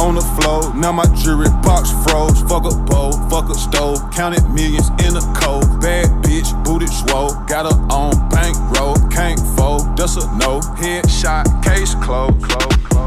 on the floor. Now my jewelry box froze. Fuck a bowl, fuck a stove. Counted millions in a cold. Bad bitch, booted swole. Got her on bankroll. Can't fold, that's a no. Headshot, case closed.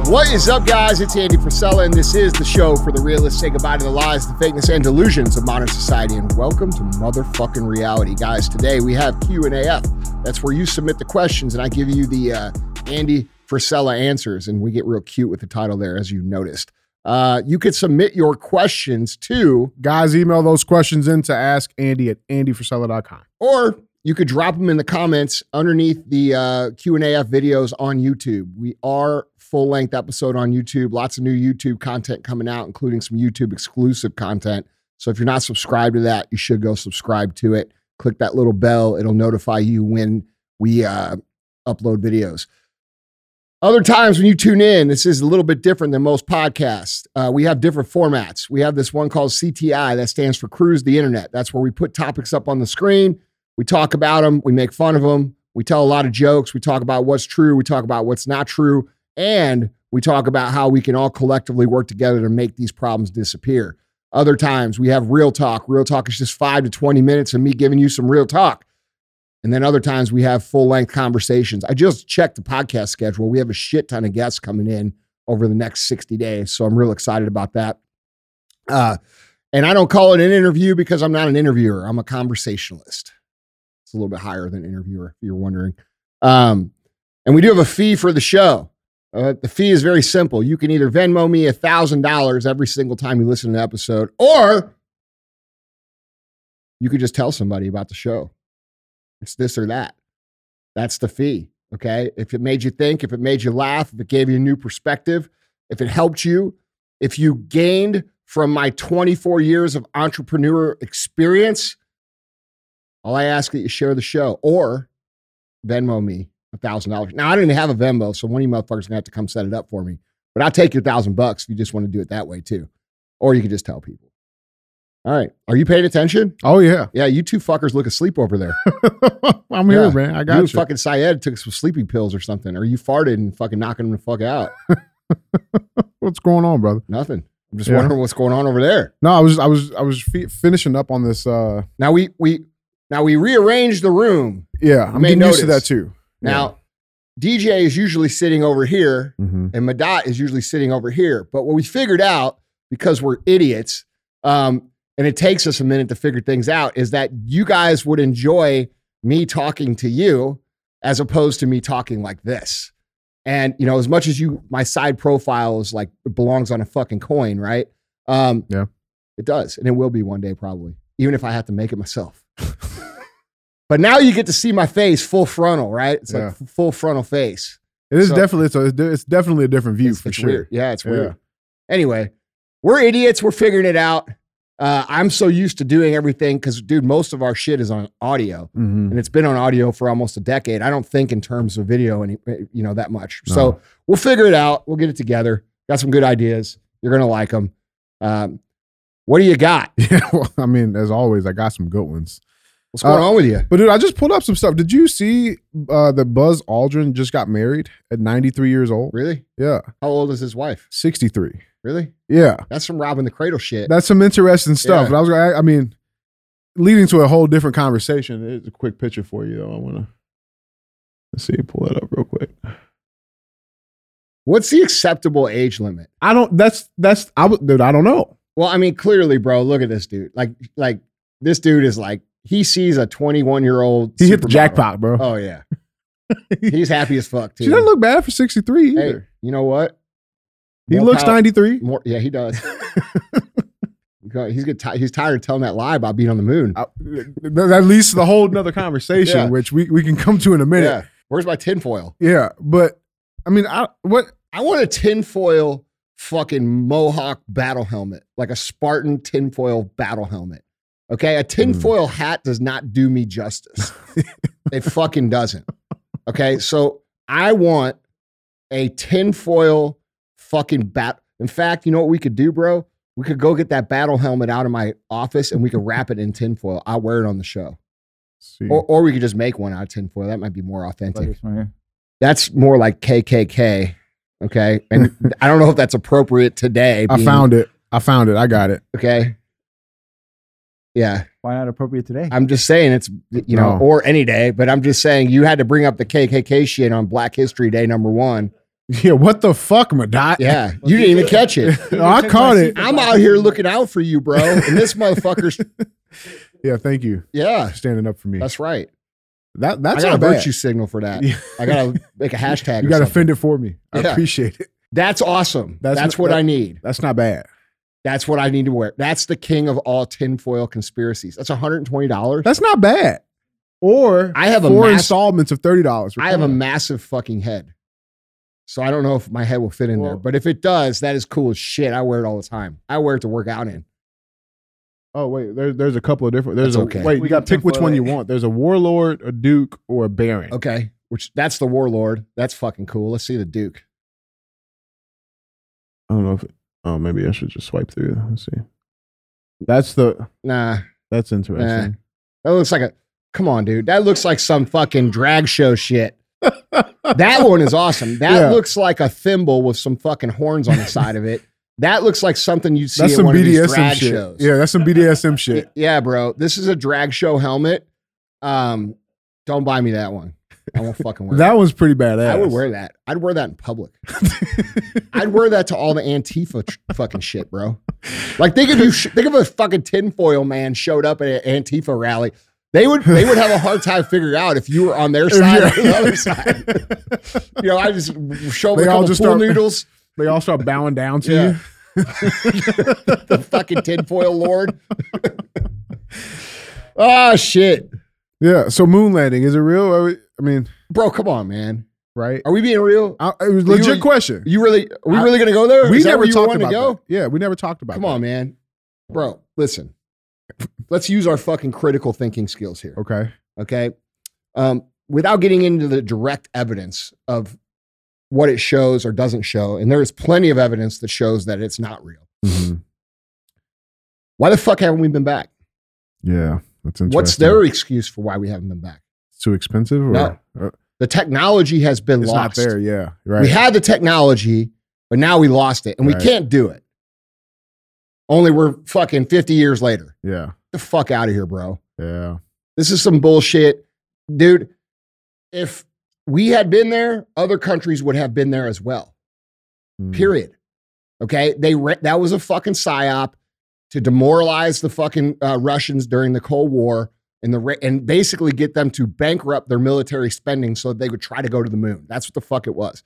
What is up, guys? It's Andy Frisella, and this is the show for the realists. Say goodbye to the lies, the fakeness, and delusions of modern society, and welcome to motherfucking reality. Guys, today we have Q&AF. That's where you submit the questions, and I give you the Andy Frisella answers, and we get real cute with the title there, as you noticed. You could submit your questions to... Guys, email those questions in to askandy@andyforseller.com. Or you could drop them in the comments underneath the Q&AF videos on YouTube. We are full-length episode on YouTube. Lots of new YouTube content coming out, including some YouTube-exclusive content. So if you're not subscribed to that, you should go subscribe to it. Click that little bell. It'll notify you when we upload videos. Other times when you tune in, this is a little bit different than most podcasts. We have different formats. We have this one called CTI. That stands for Cruise the Internet. That's where we put topics up on the screen. We talk about them. We make fun of them. We tell a lot of jokes. We talk about what's true. We talk about what's not true. And we talk about how we can all collectively work together to make these problems disappear. Other times we have real talk. Real talk is just 5 to 20 minutes of me giving you some real talk. And then other times we have full-length conversations. I just checked the podcast schedule. We have a shit ton of guests coming in over the next 60 days. So I'm real excited about that. And I don't call it an interview because I'm not an interviewer. I'm a conversationalist. It's a little bit higher than interviewer, if you're wondering. And we do have a fee for the show. The fee is very simple. You can either Venmo me $1,000 every single time you listen to an episode, or you could just tell somebody about the show. It's this or that. That's the fee, okay? If it made you think, if it made you laugh, if it gave you a new perspective, if it helped you, if you gained from my 24 years of entrepreneur experience, all I ask that you share the show or Venmo me $1,000. Now, I don't even have a Venmo, so one of you motherfuckers is going to have to come set it up for me. But I'll take your $1,000 if you just want to do it that way, too. Or you can just tell people. All right. Are you paying attention? Oh, yeah. Yeah, you two fuckers look asleep over there. I'm here, man. I got you. You fucking Syed took some sleeping pills or something, or you farted and fucking knocking him the fuck out. What's going on, brother? Nothing. I'm just wondering what's going on over there. No, I was finishing up on this. Now we rearranged the room. Yeah, I'm getting used to that, too. Now, DJ is usually sitting over here, and Madat is usually sitting over here. But what we figured out, because we're idiots, and it takes us a minute to figure things out, is that you guys would enjoy me talking to you as opposed to me talking like this. And, you know, as much as my side profile is like, it belongs on a fucking coin, right? It does. And it will be one day, probably, even if I have to make it myself. But now you get to see my face full frontal, right? It's like full frontal face. It is it's definitely a different view for sure. Weird. Yeah, it's weird. Anyway, we're idiots. We're figuring it out. I'm so used to doing everything because, dude, most of our shit is on audio, and it's been on audio for almost a decade. I don't think in terms of video, that much. No. So we'll figure it out. We'll get it together. Got some good ideas. You're gonna like them. What do you got? Yeah, well, I mean, as always, I got some good ones. What's going on with you? But dude, I just pulled up some stuff. Did you see that Buzz Aldrin just got married at 93 years old? Really? Yeah. How old is his wife? 63. Really? Yeah. That's some robbing the cradle shit. That's some interesting stuff. Yeah. But I mean, leading to a whole different conversation. There's a quick picture for you, though. Let's see, pull that up real quick. What's the acceptable age limit? I don't know. Well, I mean, clearly, bro, look at this dude. Like this dude is like, he sees a 21-year-old. He hit the jackpot, bro. Oh, yeah. He's happy as fuck, too. She doesn't look bad for 63 either. Hey, you know what? He looks 93. Yeah, he does. He's tired of telling that lie about being on the moon. That leads to the whole another conversation, which we can come to in a minute. Yeah. Where's my tinfoil? Yeah, but, I mean, I want a tinfoil fucking Mohawk battle helmet, like a Spartan tinfoil battle helmet. Okay, a tinfoil hat does not do me justice. It fucking doesn't. Okay, so I want a tinfoil fucking bat. In fact, you know what we could do, bro? We could go get that battle helmet out of my office and we could wrap it in tinfoil. I'll wear it on the show. See. Or we could just make one out of tinfoil. That might be more authentic. That's more like KKK. Okay. And I don't know if that's appropriate today. I found it. I got it. Okay. Yeah. Why not appropriate today? I'm just saying it's, you know, or any day, but I'm just saying you had to bring up the KKK shit on Black History Day, #1. Yeah, what the fuck, Madot? Yeah, you didn't even catch it. No, I caught it. I'm out here looking out for you, bro. And this motherfucker's... Yeah, thank you. Yeah. For standing up for me. That's right. That's I got a virtue signal for that. Yeah. I got to make a hashtag. You got to fend it for me. I appreciate it. That's awesome. That's what I need. That's not bad. That's what I need to wear. That's the king of all tinfoil conspiracies. That's $120. That's not bad. Or I have four installments of $30. I have a massive fucking head. So I don't know if my head will fit in there, but if it does, that is cool as shit. I wear it all the time. I wear it to work out in. Oh wait, there's a couple of different. Wait, we got pick which one you want. There's a warlord, a duke, or a baron. Okay, that's the warlord. That's fucking cool. Let's see the duke. I don't know if. Oh, maybe I should just swipe through. Let's see. That's the nah. That's interesting. Nah. That looks like a. Come on, dude. That looks like some fucking drag show shit. That one is awesome. That looks like a thimble with some fucking horns on the side of it. That looks like something you'd see that's at one of these drag shit. Shows. Yeah, that's some BDSM shit. Yeah, bro. This is a drag show helmet. Don't buy me that one. I won't fucking wear that. That one's pretty badass. I would wear that. I'd wear that in public. I'd wear that to all the Antifa fucking shit, bro. Like, think if a fucking tinfoil man showed up at an Antifa rally. They would have a hard time figuring out if you were on their side or the other side. You know, I just show them a couple pool noodles. They all start bowing down to you. The fucking tinfoil lord. Oh, shit. Yeah, so moon landing, is it real? I mean... Bro, come on, man. Right? Are we being real? It was a legit question. Are we really going to go there? We never talked about that. Yeah, we never talked about that. Come on, man. Bro, listen. Let's use our fucking critical thinking skills here. Okay. Without getting into the direct evidence of what it shows or doesn't show, and there is plenty of evidence that shows that it's not real. Mm-hmm. Why the fuck haven't we been back? Yeah, that's interesting. What's their excuse for why we haven't been back? It's too expensive? Or? No. The technology has been lost. It's not there, yeah. Right. We had the technology, but now we lost it, and we can't do it. Only we're fucking 50 years later. Yeah. Get the fuck out of here, bro. Yeah. This is some bullshit. Dude, if we had been there, other countries would have been there as well. Mm. Period. Okay? That was a fucking psyop to demoralize the fucking Russians during the Cold War and basically get them to bankrupt their military spending so that they would try to go to the moon. That's what the fuck it was.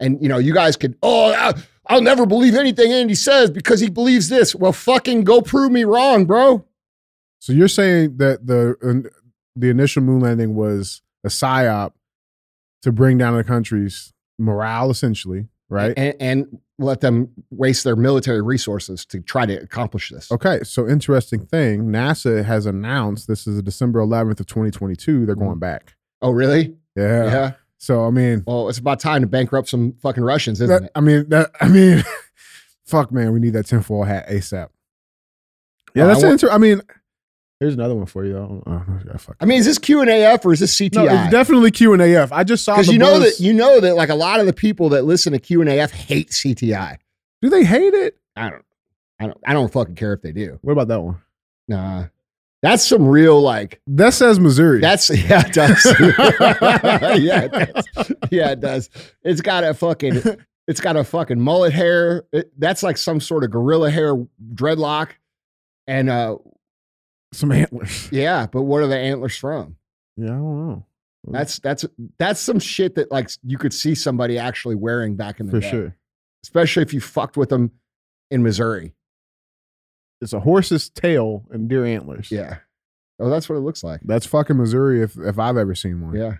And, you know, you guys could, I'll never believe anything Andy says because he believes this. Well, fucking go prove me wrong, bro. So you're saying that the initial moon landing was a psyop to bring down the country's morale, essentially, right? And let them waste their military resources to try to accomplish this. Okay, so interesting thing. NASA has announced this is December 11th of 2022. They're going back. Oh, really? Yeah. So, I mean... Well, it's about time to bankrupt some fucking Russians, isn't it? I mean, fuck, man, we need that tinfoil hat ASAP. Yeah, that's interesting. I mean... Here's another one for you, though. I mean, is this Q&AF or is this CTI? No, it's definitely Q&AF. I just saw the you know that like a lot of the people that listen to Q&AF hate CTI. Do they hate it? I don't fucking care if they do. What about that one? Nah. That's some real, like... That says Missouri. Yeah, it does. Yeah, it does. It's got a fucking mullet hair. That's like some sort of gorilla hair dreadlock and... Some antlers. Yeah, but what are the antlers from? Yeah, I don't know. That's some shit that like you could see somebody actually wearing back in the day. For sure. Especially if you fucked with them in Missouri. It's a horse's tail and deer antlers. Yeah. Oh, that's what it looks like. That's fucking Missouri if I've ever seen one. Yeah.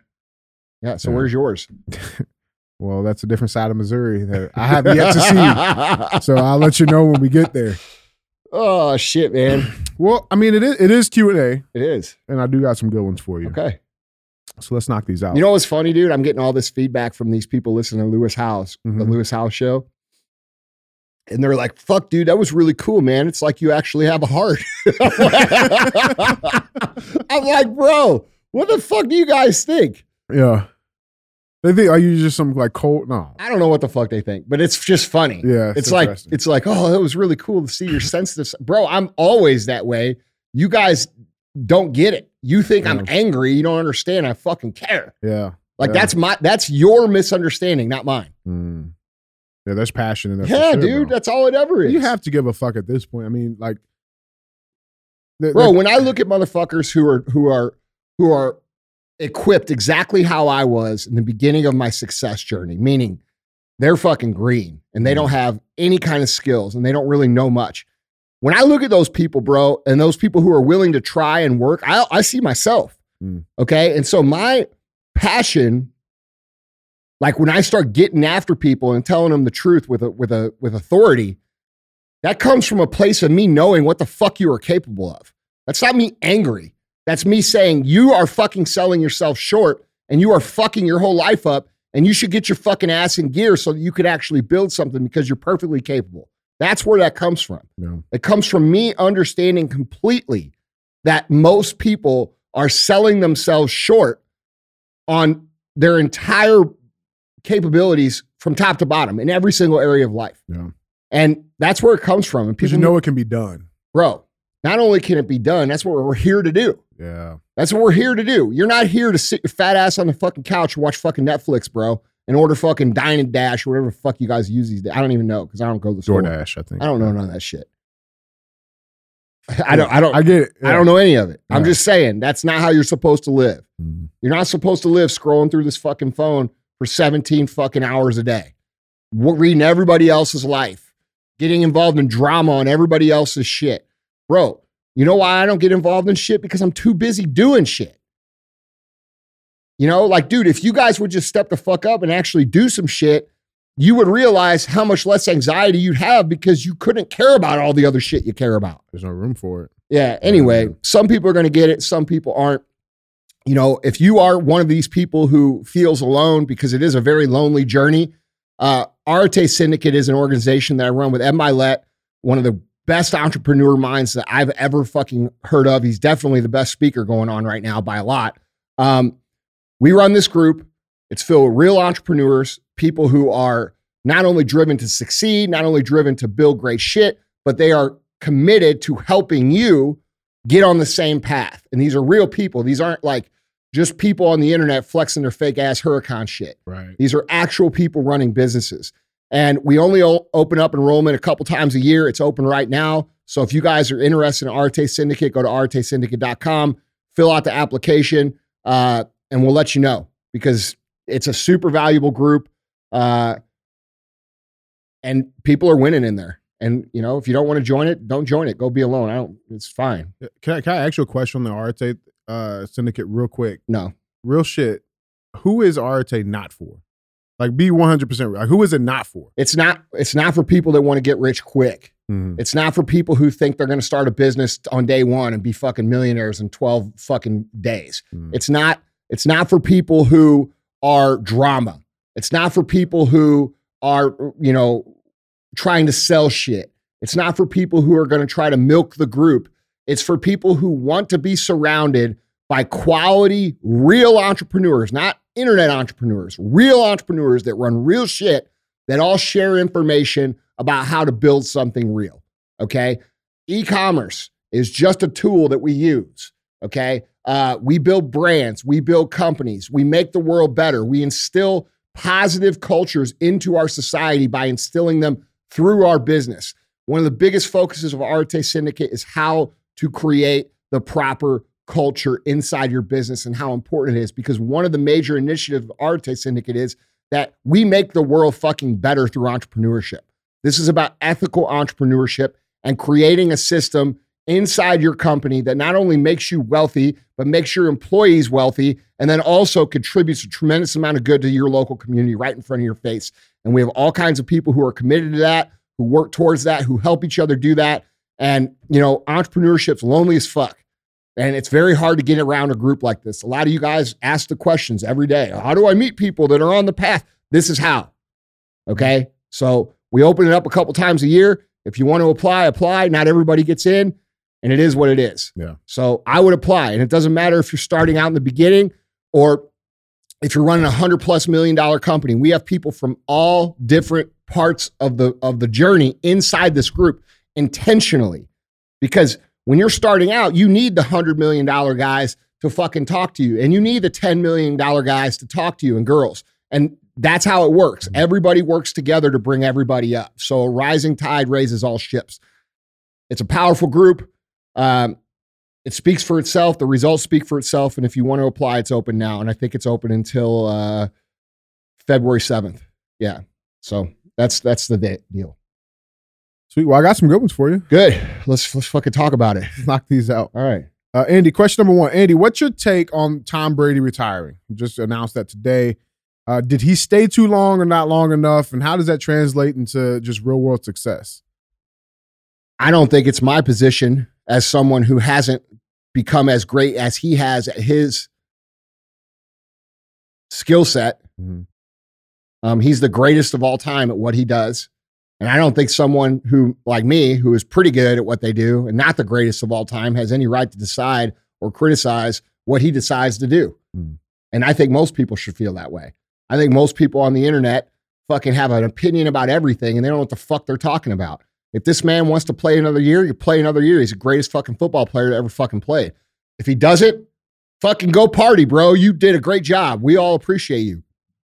Yeah. So where's yours? Well, that's a different side of Missouri that I have yet to see. So I'll let you know when we get there. Oh, shit, man. Well, I mean, it is Q&A. It is. And I do got some good ones for you. Okay. So let's knock these out. You know what's funny, dude? I'm getting all this feedback from these people listening to Lewis Howes, the Lewis Howes show. And they're like, fuck, dude, that was really cool, man. It's like you actually have a heart. I'm like, bro, what the fuck do you guys think? Yeah. They think, are you just some like cold? No. I don't know what the fuck they think, but it's just funny. Yeah. It's like, oh, it was really cool to see your sensitive. Bro, I'm always that way. You guys don't get it. You think I'm angry. You don't understand. I fucking care. Yeah. Like that's your misunderstanding, not mine. Mm. Yeah. There's passion in that. Yeah, sure, dude. Bro. That's all it ever is. You have to give a fuck at this point. I mean, like, bro, when I look at motherfuckers who are equipped exactly how I was in the beginning of my success journey, meaning they're fucking green and they don't have any kind of skills and they don't really know much. When I look at those people, bro, and those people who are willing to try and work, I see myself. Mm. Okay. And so my passion, like when I start getting after people and telling them the truth with authority, that comes from a place of me knowing what the fuck you are capable of. That's not me angry. That's me saying you are fucking selling yourself short and you are fucking your whole life up and you should get your fucking ass in gear so that you could actually build something because you're perfectly capable. That's where that comes from. Yeah. It comes from me understanding completely that most people are selling themselves short on their entire capabilities from top to bottom in every single area of life. Yeah. And that's where it comes from. And people know it can be done. Bro, not only can it be done, that's what we're here to do. Yeah. That's what we're here to do. You're not here to sit your fat ass on the fucking couch and watch fucking Netflix, bro, and order fucking Dine and Dash or whatever the fuck you guys use these days. I don't even know because I don't go to the store. DoorDash, I think. I don't know none of that shit. I don't. I get it. Yeah. I don't know any of it. Yeah. I'm just saying that's not how you're supposed to live. Mm-hmm. You're not supposed to live scrolling through this fucking phone for 17 fucking hours a day. Reading everybody else's life. Getting involved in drama on everybody else's shit. Bro, you know why I don't get involved in shit? Because I'm too busy doing shit. You know, like, dude, if you guys would just step the fuck up and actually do some shit, you would realize how much less anxiety you'd have because you couldn't care about all the other shit you care about. There's no room for it. Yeah, anyway, some people are going to get it. Some people aren't. You know, if you are one of these people who feels alone because it is a very lonely journey, Arte Syndicate is an organization that I run with Emile, one of the best entrepreneur minds that I've ever fucking heard of. He's definitely the best speaker going on right now by a lot. We run this group. It's filled with real entrepreneurs, people who are not only driven to succeed, not only driven to build great shit, but they are committed to helping you get on the same path. And these are real people. These aren't like just people on the internet flexing their fake ass Huracan shit. Right. These are actual people running businesses. And we only open up enrollment a couple times a year. It's open right now. So if you guys are interested in Arte Syndicate, go to artesyndicate.com, fill out the application, and we'll let you know because it's a super valuable group. And people are winning in there. And, you know, if you don't want to join it, don't join it. Go be alone. It's fine. Can I ask you a question on the Arte Syndicate real quick? No. Real shit. Who is Arte not for? Like, be 100%. Like, who is it not for? It's not for people that want to get rich quick. Mm-hmm. It's not for people who think they're going to start a business on day one and be fucking millionaires in 12 fucking days. Mm-hmm. It's not for people who are drama. It's not for people who are, you know, trying to sell shit. It's not for people who are going to try to milk the group. It's for people who want to be surrounded by quality, real entrepreneurs, not internet entrepreneurs, real entrepreneurs that run real shit that all share information about how to build something real. Okay. E-commerce is just a tool that we use. Okay. We build brands, we build companies, we make the world better. We instill positive cultures into our society by instilling them through our business. One of the biggest focuses of Arte Syndicate is how to create the proper culture inside your business and how important it is, because one of the major initiatives of Arte Syndicate is that we make the world fucking better through entrepreneurship. This is about ethical entrepreneurship and creating a system inside your company that not only makes you wealthy, but makes your employees wealthy and then also contributes a tremendous amount of good to your local community right in front of your face. And we have all kinds of people who are committed to that, who work towards that, who help each other do that. And, you know, entrepreneurship's lonely as fuck. And it's very hard to get around a group like this. A lot of you guys ask the questions every day. How do I meet people that are on the path? This is how. Okay. So we open it up a couple times a year. If you want to apply, apply. Not everybody gets in, and it is what it is. Yeah. So I would apply, and it doesn't matter if you're starting out in the beginning or if you're running $100+ million company, we have people from all different parts of the journey inside this group intentionally, because when you're starting out, you need the $100 million guys to fucking talk to you, and you need the $10 million guys to talk to you, and girls. And that's how it works. Everybody works together to bring everybody up. So a rising tide raises all ships. It's a powerful group. It speaks for itself. The results speak for itself. And if you want to apply, it's open now. And I think it's open until February 7th. Yeah. So that's the deal. Sweet. Well, I got some good ones for you. Good. Let's fucking talk about it. Let's knock these out. All right. Andy, question number one. Andy, what's your take on Tom Brady retiring? You just announced that today. Did he stay too long or not long enough? And how does that translate into just real world success? I don't think it's my position as someone who hasn't become as great as he has at his skill set. Mm-hmm. He's the greatest of all time at what he does. And I don't think someone who, like me, who is pretty good at what they do and not the greatest of all time, has any right to decide or criticize what he decides to do. Mm-hmm. And I think most people should feel that way. I think most people on the internet fucking have an opinion about everything, and they don't know what the fuck they're talking about. If this man wants to play another year, you play another year. He's the greatest fucking football player to ever fucking play. If he doesn't, fucking go party, bro. You did a great job. We all appreciate you.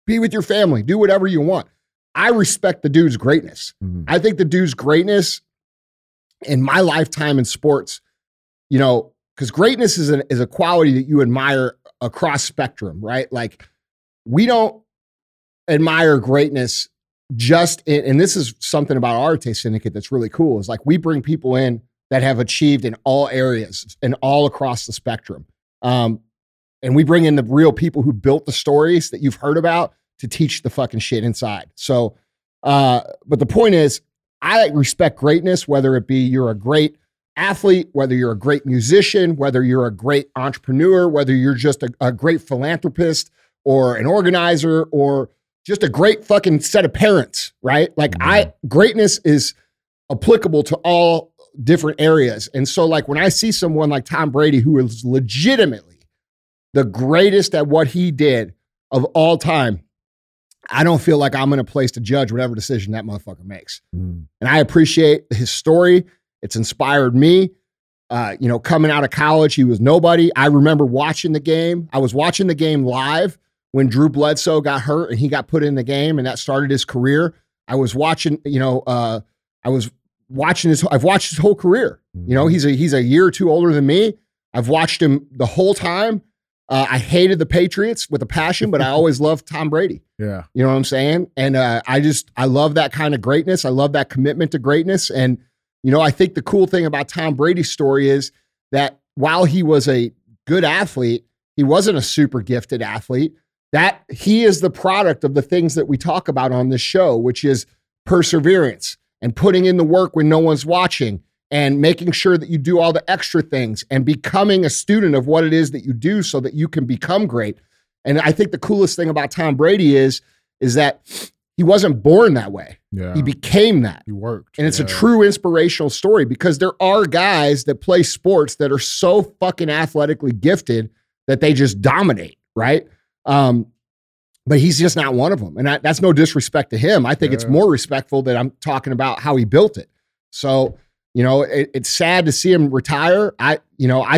Be with your family. Do whatever you want. I respect the dude's greatness. Mm-hmm. I think the dude's greatness in my lifetime in sports, you know, because greatness is a quality that you admire across spectrum, right? Like, we don't admire greatness just in, and this is something about Arte Syndicate that's really cool, is like we bring people in that have achieved in all areas and all across the spectrum. And we bring in the real people who built the stories that you've heard about to teach the fucking shit inside. So, but the point is, I respect greatness, whether it be you're a great athlete, whether you're a great musician, whether you're a great entrepreneur, whether you're just a great philanthropist or an organizer or just a great fucking set of parents, right? Like, greatness is applicable to all different areas. And so, like, when I see someone like Tom Brady, who is legitimately the greatest at what he did of all time, I don't feel like I'm in a place to judge whatever decision that motherfucker makes. Mm. And I appreciate his story. It's inspired me. You know, coming out of college, he was nobody. I remember watching the game. I was watching the game live when Drew Bledsoe got hurt and he got put in the game, and that started his career. I was watching, you know, I've watched his whole career. You know, he's a year or two older than me. I've watched him the whole time. I hated the Patriots with a passion, but I always loved Tom Brady. Yeah. You know what I'm saying? And I love that kind of greatness. I love that commitment to greatness. And, you know, I think the cool thing about Tom Brady's story is that while he was a good athlete, he wasn't a super gifted athlete. That he is the product of the things that we talk about on this show, which is perseverance and putting in the work when no one's watching and making sure that you do all the extra things and becoming a student of what it is that you do so that you can become great. And I think the coolest thing about Tom Brady is that he wasn't born that way. Yeah. He became that. He worked. And it's a true inspirational story, because there are guys that play sports that are so fucking athletically gifted that they just dominate, right? But he's just not one of them. And that's no disrespect to him. I think it's more respectful that I'm talking about how he built it. So, you know, it's sad to see him retire. I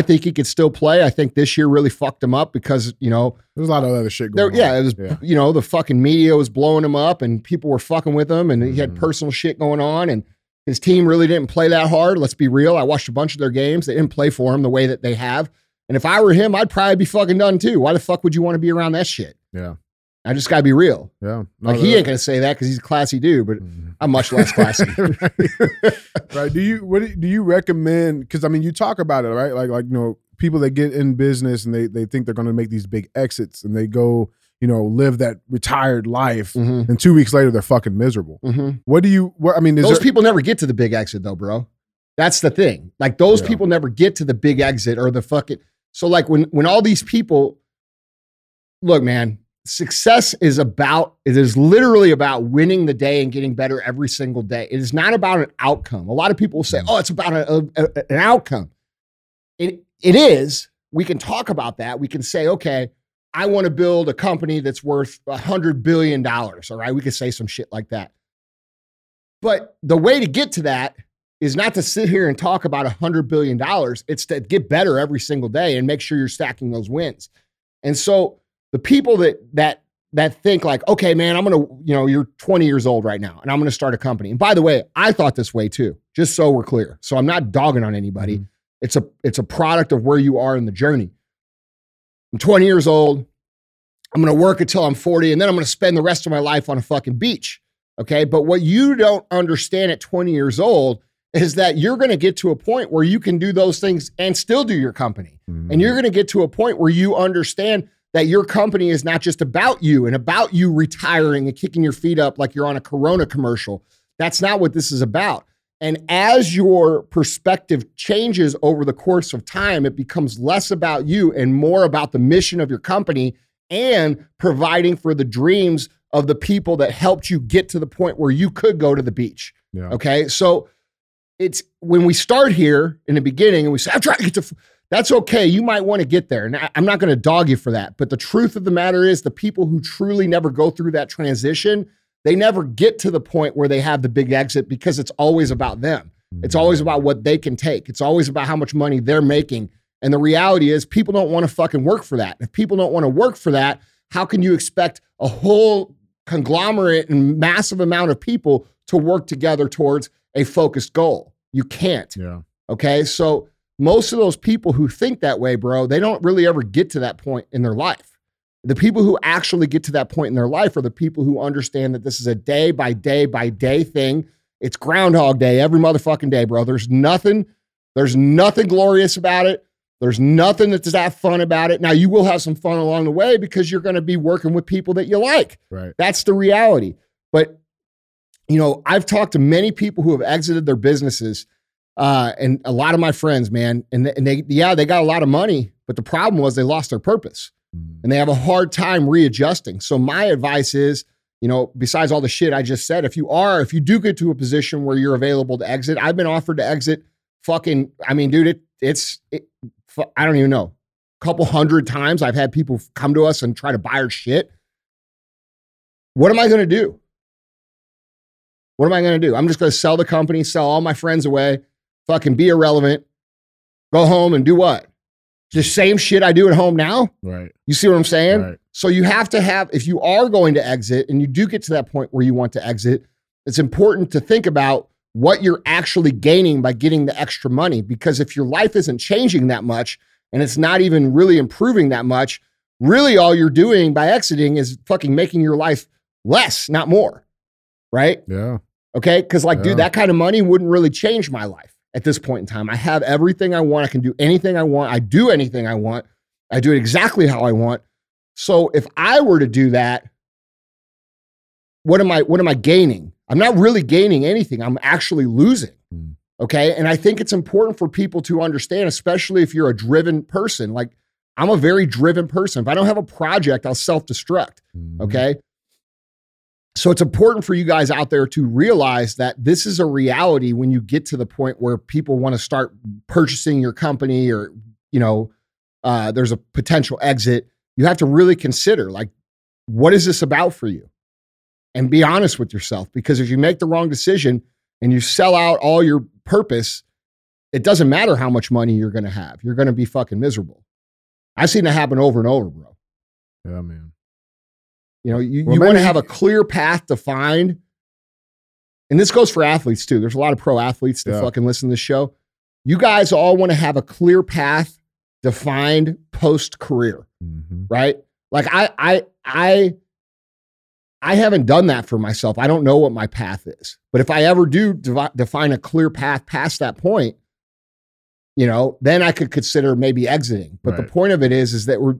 think he could still play. I think this year really fucked him up because, you know, there's a lot of other shit going on. Yeah, you know, the fucking media was blowing him up and people were fucking with him, and he had personal shit going on, and his team really didn't play that hard. Let's be real. I watched a bunch of their games. They didn't play for him the way that they have. And if I were him, I'd probably be fucking done too. Why the fuck would you want to be around that shit? Yeah. I just got to be real. Yeah. Like, he ain't going to say that because he's a classy dude, but I'm much less classy. Right. Do you recommend, because I mean, you talk about it, right? Like, you know, people that get in business and they think they're going to make these big exits and they go, you know, live that retired life, and 2 weeks later they're fucking miserable. Mm-hmm. Those people never get to the big exit though, bro. That's the thing. Like, those people never get to the big exit or the fucking... So, like, when all these people, look, man, success is literally about winning the day and getting better every single day. It is not about an outcome. A lot of people say, oh, it's about an outcome. It is. We can talk about that. We can say, okay, I want to build a company that's worth $100 billion. All right. We could say some shit like that. But the way to get to that is not to sit here and talk about $100 billion. It's to get better every single day and make sure you're stacking those wins. And so the people that think like, okay, man, I'm going to, you're 20 years old right now and I'm going to start a company. And by the way, I thought this way too, just so we're clear. So I'm not dogging on anybody. Mm-hmm. It's a product of where you are in the journey. I'm 20 years old. I'm going to work until I'm 40, and then I'm going to spend the rest of my life on a fucking beach. Okay. But what you don't understand at 20 years old is that you're going to get to a point where you can do those things and still do your company. Mm-hmm. And you're going to get to a point where you understand that your company is not just about you and about you retiring and kicking your feet up like you're on a Corona commercial. That's not what this is about. And as your perspective changes over the course of time, it becomes less about you and more about the mission of your company and providing for the dreams of the people that helped you get to the point where you could go to the beach. Yeah. Okay. So it's when we start here in the beginning and we say, I'm trying to get to, that's okay. You might want to get there. And I'm not going to dog you for that. But the truth of the matter is the people who truly never go through that transition, they never get to the point where they have the big exit because it's always about them. It's always about what they can take. It's always about how much money they're making. And the reality is people don't want to fucking work for that. If people don't want to work for that, how can you expect a whole conglomerate and massive amount of people to work together towards a focused goal? You can't. Yeah. Okay. So most of those people who think that way, bro, they don't really ever get to that point in their life. The people who actually get to that point in their life are the people who understand that this is a day by day by day thing. It's Groundhog Day every motherfucking day, bro. There's nothing glorious about it. There's nothing that's that fun about it. Now, you will have some fun along the way because you're going to be working with people that you like. Right. That's the reality. But, I've talked to many people who have exited their businesses and a lot of my friends, man, and they got a lot of money, but the problem was they lost their purpose. And they have a hard time readjusting. So my advice is, besides all the shit I just said, if you do get to a position where you're available to exit, I've been offered to exit I don't even know, a couple hundred times I've had people come to us and try to buy our shit. What am I going to do? I'm just going to sell the company, sell all my friends away, fucking be irrelevant, go home and do what? The same shit I do at home now. Right. You see what I'm saying? Right. So you have to have, if you are going to exit and you do get to that point where you want to exit, it's important to think about what you're actually gaining by getting the extra money. Because if your life isn't changing that much and it's not even really improving that much, really all you're doing by exiting is fucking making your life less, not more. Right? Yeah. Okay. Cause dude, that kind of money wouldn't really change my life. At this point in time, I have everything I want. I can do anything I want. I do anything I want. I do it exactly how I want. So if I were to do that, what am I gaining? I'm not really gaining anything. I'm actually losing. Okay. And I think it's important for people to understand, especially if you're a driven person. Like, I'm a very driven person. If I don't have a project, I'll self-destruct. Okay. So it's important for you guys out there to realize that this is a reality when you get to the point where people want to start purchasing your company or, there's a potential exit. You have to really consider, like, what is this about for you? And be honest with yourself, because if you make the wrong decision and you sell out all your purpose, it doesn't matter how much money you're going to have. You're going to be fucking miserable. I've seen that happen over and over, bro. Yeah, man. You want to have a clear path defined. And this goes for athletes too. There's a lot of pro athletes that fucking listen to this show. You guys all want to have a clear path defined post-career, right? Like I haven't done that for myself. I don't know what my path is, but if I ever do define a clear path past that point, then I could consider maybe exiting. But right. The point of it is that we're,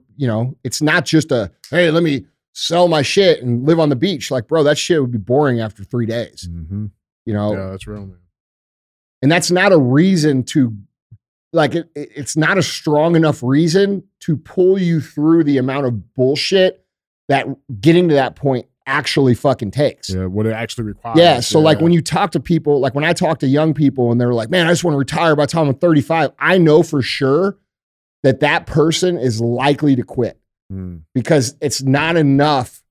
it's not just a, hey, let me sell my shit and live on the beach. Like, bro, that shit would be boring after 3 days. Yeah, that's real, man. And that's not a reason to, like, it's not a strong enough reason to pull you through the amount of bullshit that getting to that point actually fucking takes. Yeah, what it actually requires. Yeah, so like when you talk to people, like when I talk to young people and they're like, man, I just want to retire by the time I'm 35, I know for sure that person is likely to quit. because it's not enough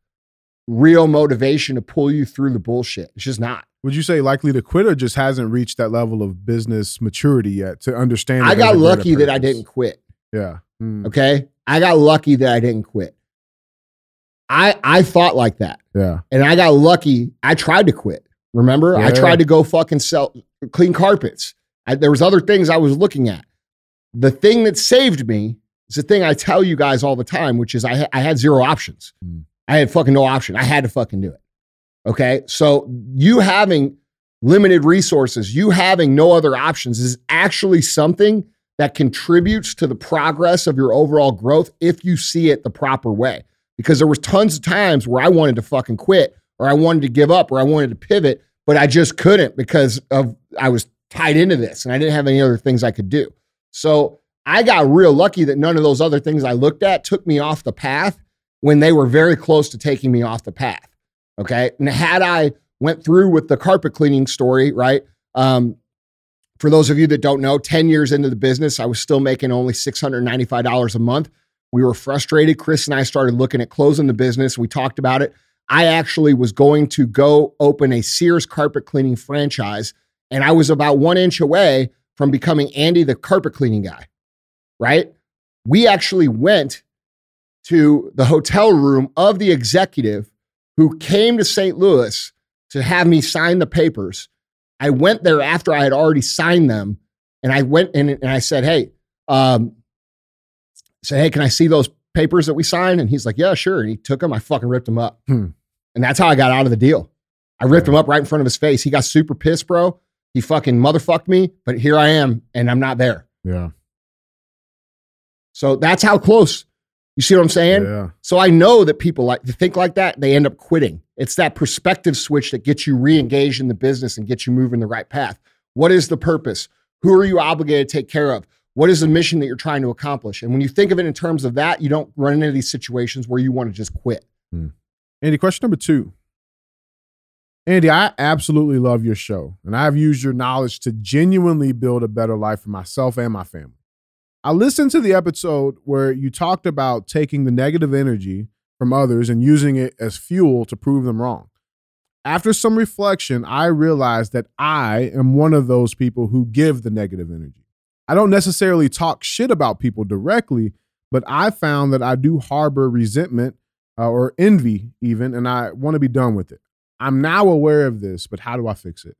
real motivation to pull you through the bullshit. It's just not. Would you say likely to quit or just hasn't reached that level of business maturity yet to understand? I got lucky that I didn't quit. Yeah. Mm. Okay. I got lucky that I didn't quit. I thought like that. Yeah. And I got lucky. I tried to quit. Remember? Yeah. I tried to go fucking clean carpets. There was other things I was looking at. The thing that saved me is the thing I tell you guys all the time, which is I had zero options. Mm. I had fucking no option. I had to fucking do it. Okay. So you having limited resources, you having no other options is actually something that contributes to the progress of your overall growth if you see it the proper way. Because there was tons of times where I wanted to fucking quit or I wanted to give up or I wanted to pivot, but I just couldn't because of I was tied into this and I didn't have any other things I could do. So I got real lucky that none of those other things I looked at took me off the path when they were very close to taking me off the path. Okay. And had I went through with the carpet cleaning story, right? For those of you that don't know, 10 years into the business, I was still making only $695 a month. We were frustrated. Chris and I started looking at closing the business. We talked about it. I actually was going to go open a Sears carpet cleaning franchise. And I was about 1 inch away from becoming Andy, the carpet cleaning guy, right? We actually went to the hotel room of the executive who came to St. Louis to have me sign the papers. I went there after I had already signed them. And I went in and I said, hey, can I see those papers that we signed? And he's like, yeah, sure. And he took them. I fucking ripped them up. And that's how I got out of the deal. I ripped them up right in front of his face. He got super pissed, bro. He fucking motherfucked me, but here I am and I'm not there. Yeah. So that's how close. You see what I'm saying? Yeah. So I know that people like to think like that, they end up quitting. It's that perspective switch that gets you re-engaged in the business and gets you moving the right path. What is the purpose? Who are you obligated to take care of? What is the mission that you're trying to accomplish? And when you think of it in terms of that, you don't run into these situations where you want to just quit. Andy, question number 2. Andy, I absolutely love your show, and I've used your knowledge to genuinely build a better life for myself and my family. I listened to the episode where you talked about taking the negative energy from others and using it as fuel to prove them wrong. After some reflection, I realized that I am one of those people who give the negative energy. I don't necessarily talk shit about people directly, but I found that I do harbor resentment or envy even, and I want to be done with it. I'm now aware of this, but how do I fix it?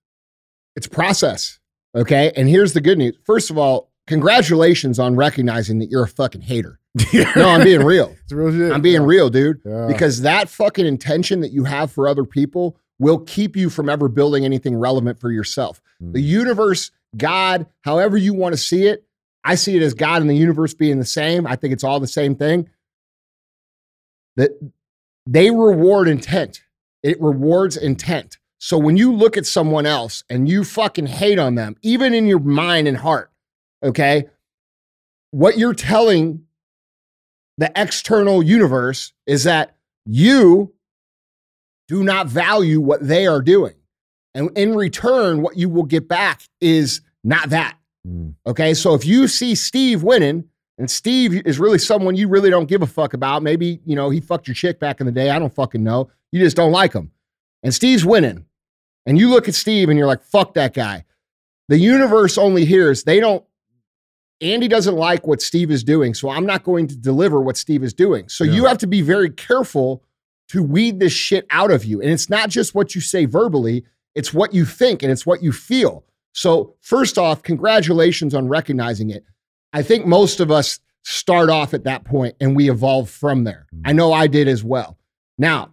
It's process, okay? And here's the good news. First of all, congratulations on recognizing that you're a fucking hater. No, I'm being real. It's real shit. I'm being real, dude. Yeah. Because that fucking intention that you have for other people will keep you from ever building anything relevant for yourself. The universe, God, however you want to see it, I see it as God and the universe being the same. I think it's all the same thing. That they reward intent. It rewards intent. So when you look at someone else and you fucking hate on them, even in your mind and heart, okay, what you're telling the external universe is that you do not value what they are doing. And in return, what you will get back is not that. Okay, so if you see Steve winning, and Steve is really someone you really don't give a fuck about. Maybe, you know, he fucked your chick back in the day. I don't fucking know. You just don't like him. And Steve's winning. And you look at Steve and you're like, fuck that guy. The universe only hears, Andy doesn't like what Steve is doing, so I'm not going to deliver what Steve is doing. So you have to be very careful to weed this shit out of you. And it's not just what you say verbally. It's what you think and it's what you feel. So first off, congratulations on recognizing it. I think most of us start off at that point and we evolve from there. I know I did as well. Now,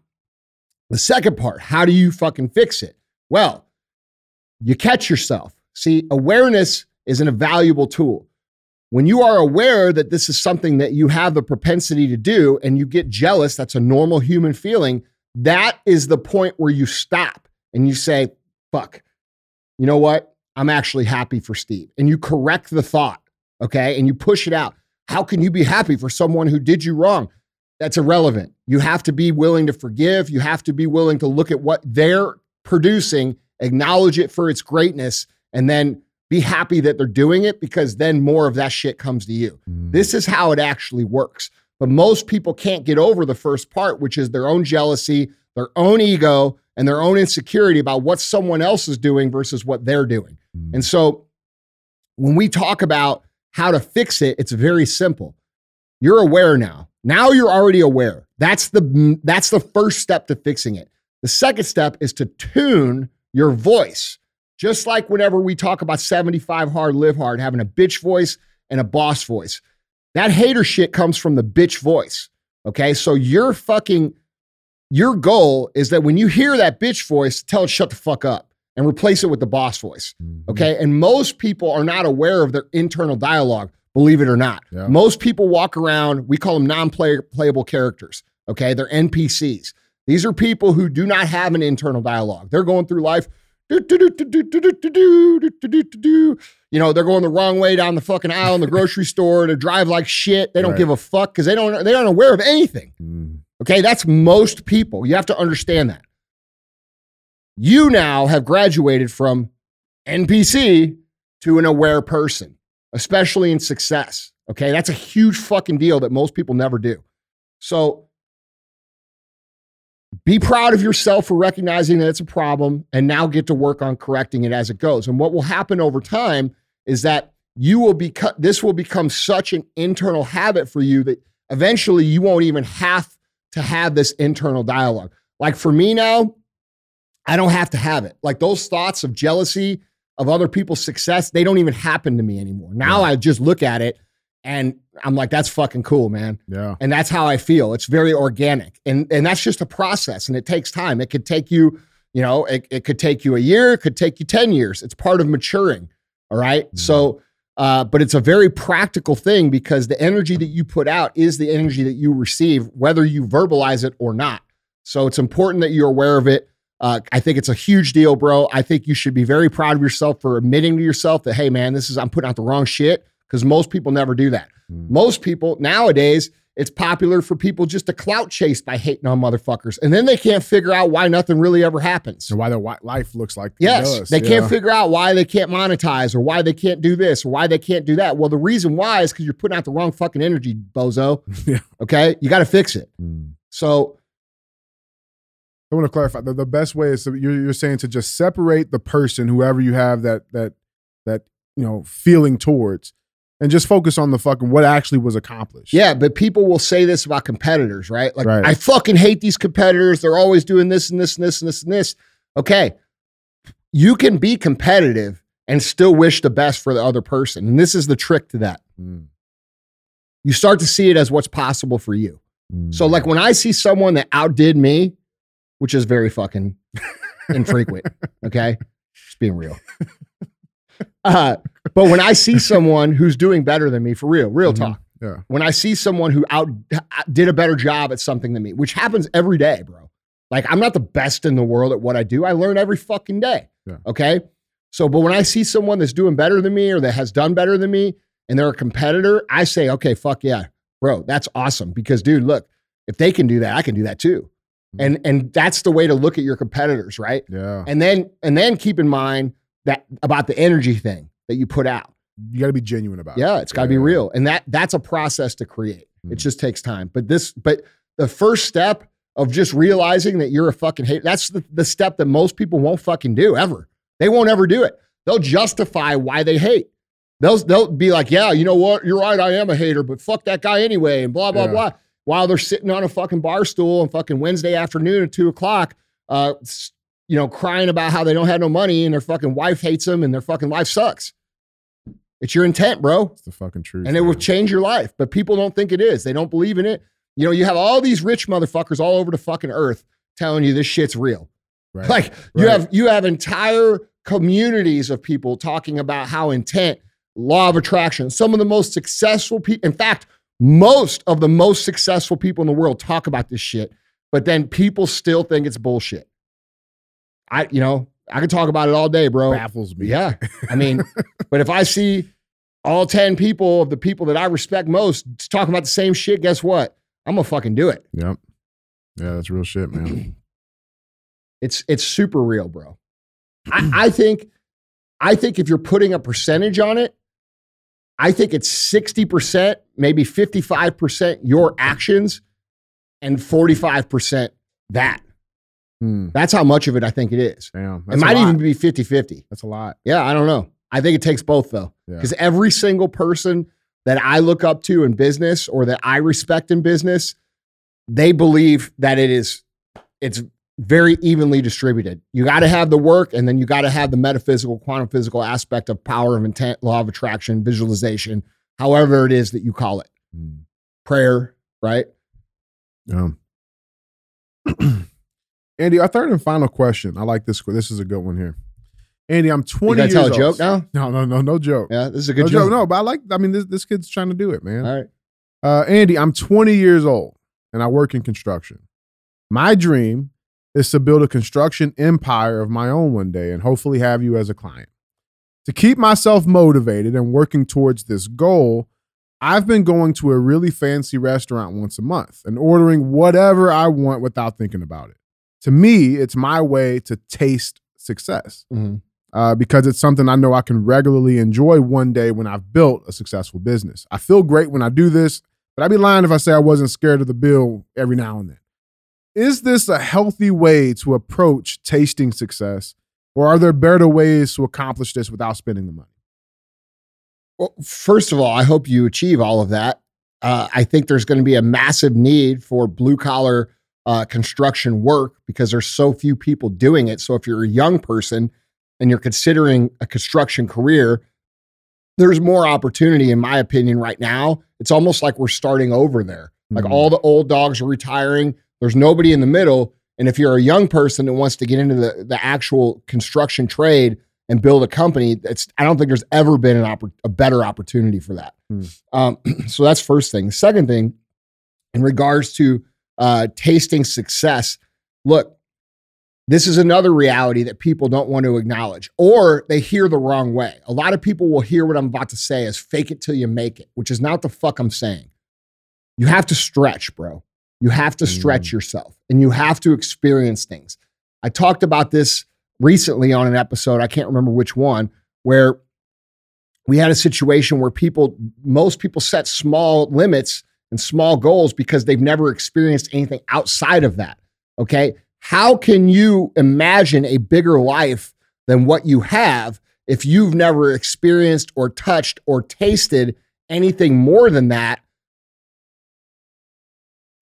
the second part, how do you fucking fix it? Well, you catch yourself. See, awareness is an invaluable tool. When you are aware that this is something that you have the propensity to do and you get jealous, that's a normal human feeling. That is the point where you stop and you say, fuck, you know what? I'm actually happy for Steve. And you correct the thought. Okay. And you push it out. How can you be happy for someone who did you wrong? That's irrelevant. You have to be willing to forgive. You have to be willing to look at what they're producing, acknowledge it for its greatness, and then be happy that they're doing it because then more of that shit comes to you. This is how it actually works. But most people can't get over the first part, which is their own jealousy, their own ego, and their own insecurity about what someone else is doing versus what they're doing. And so when we talk about how to fix it, it's very simple. You're aware now. Now you're already aware. That's the first step to fixing it. The second step is to tune your voice. Just like whenever we talk about 75 hard, live hard, having a bitch voice and a boss voice. That hater shit comes from the bitch voice. Okay. So your goal is that when you hear that bitch voice, tell it shut the fuck up and replace it with the boss voice. Okay. Mm-hmm. And most people are not aware of their internal dialogue, believe it or not. Yeah. Most people walk around, we call them non-playable characters. Okay. They're NPCs. These are people who do not have an internal dialogue. They're going through life. You know, they're going the wrong way down the fucking aisle in the grocery store. They drive like shit. They don't give a fuck because they aren't aware of anything. Okay, that's most people. You have to understand that. You now have graduated from NPC to an aware person, especially in success. Okay, that's a huge fucking deal that most people never do. So be proud of yourself for recognizing that it's a problem and now get to work on correcting it as it goes. And what will happen over time is that this will become such an internal habit for you that eventually you won't even have to have this internal dialogue. Like for me now, I don't have to have it. Like those thoughts of jealousy of other people's success, they don't even happen to me anymore. Now I just look at it and I'm like, that's fucking cool, man. Yeah. And that's how I feel. It's very organic. And that's just a process and it takes time. It could take you, it could take you a year, it could take you 10 years. It's part of maturing. All right. Mm-hmm. So, but it's a very practical thing because the energy that you put out is the energy that you receive, whether you verbalize it or not. So it's important that you're aware of it. I think it's a huge deal, bro. I think you should be very proud of yourself for admitting to yourself that, hey man, I'm putting out the wrong shit. Because most people never do that. Most people nowadays, it's popular for people just to clout chase by hating on motherfuckers. And then they can't figure out why nothing really ever happens. Or why their life looks like it does. They can't figure out why they can't monetize or why they can't do this or why they can't do that. Well, the reason why is because you're putting out the wrong fucking energy, bozo. Yeah. Okay? You got to fix it. So I want to clarify. The best way is you're saying to just separate the person, whoever you have that feeling towards, and just focus on the fucking what actually was accomplished. Yeah, but people will say this about competitors, right? Like, I fucking hate these competitors. They're always doing this and this and this and this and this. Okay, you can be competitive and still wish the best for the other person. And this is the trick to that. You start to see it as what's possible for you. So like when I see someone that outdid me, which is very fucking infrequent, okay? Just being real. But when I see someone who's doing better than me, for real talk, when I see someone who did a better job at something than me, which happens every day, bro. Like I'm not the best in the world at what I do. I learn every fucking day. Yeah. Okay. So, but when I see someone that's doing better than me or that has done better than me and they're a competitor, I say, okay, fuck yeah, bro. That's awesome. Because dude, look, if they can do that, I can do that too. And that's the way to look at your competitors. Right. Yeah. And then keep in mind that about the energy thing that you put out. You got to be genuine about it. Yeah, it's got to be real. And that's a process to create. It just takes time. But the first step of just realizing that you're a fucking hater, that's the step that most people won't fucking do ever. They won't ever do it. They'll justify why they hate. They'll be like, yeah, you know what? You're right. I am a hater, but fuck that guy anyway. And blah, blah, blah. While they're sitting on a fucking bar stool on fucking Wednesday afternoon at 2:00, crying about how they don't have no money and their fucking wife hates them and their fucking life sucks. It's your intent, bro. It's the fucking truth. And it will change your life. But people don't think it is. They don't believe in it. You know, you have all these rich motherfuckers all over the fucking earth telling you this shit's real. Right. Like you have entire communities of people talking about how intent, law of attraction, some of the most successful people, in fact, most of the most successful people in the world talk about this shit, but then people still think it's bullshit. I could talk about it all day, bro. Baffles me. Yeah. I mean, but if I see all 10 people of the people that I respect most talking about the same shit, guess what? I'm going to fucking do it. Yep. Yeah, that's real shit, man. It's super real, bro. I think if you're putting a percentage on it, I think it's 60%, maybe 55% your actions and 45% that. That's how much of it I think it is. Damn, it might even be 50-50. That's a lot. Yeah, I don't know. I think it takes both, though. Because every single person that I look up to in business or that I respect in business, they believe that it's very evenly distributed. You got to have the work, and then you got to have the metaphysical, quantum physical aspect of power of intent, law of attraction, visualization, however it is that you call it. Prayer, right? Andy, our third and final question. I like this. This is a good one here. Andy, I'm 20 years old. You gotta tell a joke now? No joke. Yeah, this is a good joke. No, but this kid's trying to do it, man. All right. Andy, I'm 20 years old and I work in construction. My dream is to build a construction empire of my own one day and hopefully have you as a client. To keep myself motivated and working towards this goal, I've been going to a really fancy restaurant once a month and ordering whatever I want without thinking about it. To me, it's my way to taste success. Because it's something I know I can regularly enjoy one day when I've built a successful business. I feel great when I do this, but I'd be lying if I say I wasn't scared of the bill every now and then. Is this a healthy way to approach tasting success, or are there better ways to accomplish this without spending the money? Well, first of all, I hope you achieve all of that. I think there's going to be a massive need for blue-collar construction work because there's so few people doing it. So if you're a young person and you're considering a construction career, there's more opportunity, in my opinion, right now. It's almost like we're starting over there. Like all the old dogs are retiring. There's nobody in the middle. And if you're a young person that wants to get into the actual construction trade and build a company, I don't think there's ever been a better opportunity for that. So that's first thing. The second thing, in regards to tasting success, look, this is another reality that people don't want to acknowledge, or they hear the wrong way. A lot of people will hear what I'm about to say as fake it till you make it, which is not the fuck I'm saying. You have to stretch, bro. You have to stretch yourself, and you have to experience things. I talked about this recently on an episode, I can't remember which one, where we had a situation where most people set small limits and small goals because they've never experienced anything outside of that, okay? How can you imagine a bigger life than what you have if you've never experienced or touched or tasted anything more than that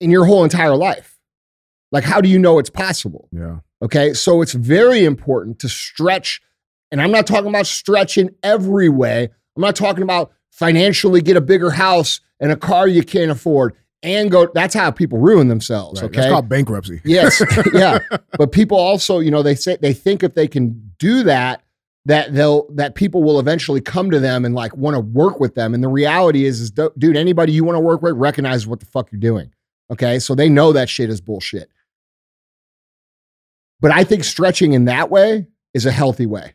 in your whole entire life? Like, how do you know it's possible? Yeah. Okay. So it's very important to stretch. And I'm not talking about stretch in every way. I'm not talking about financially get a bigger house and a car you can't afford. And go, that's how people ruin themselves. Right. Okay. It's called bankruptcy. Yes. Yeah. But people also, they say they think if they can do that, that people will eventually come to them and like want to work with them. And the reality is dude, anybody you want to work with recognizes what the fuck you're doing. Okay. So they know that shit is bullshit. But I think stretching in that way is a healthy way.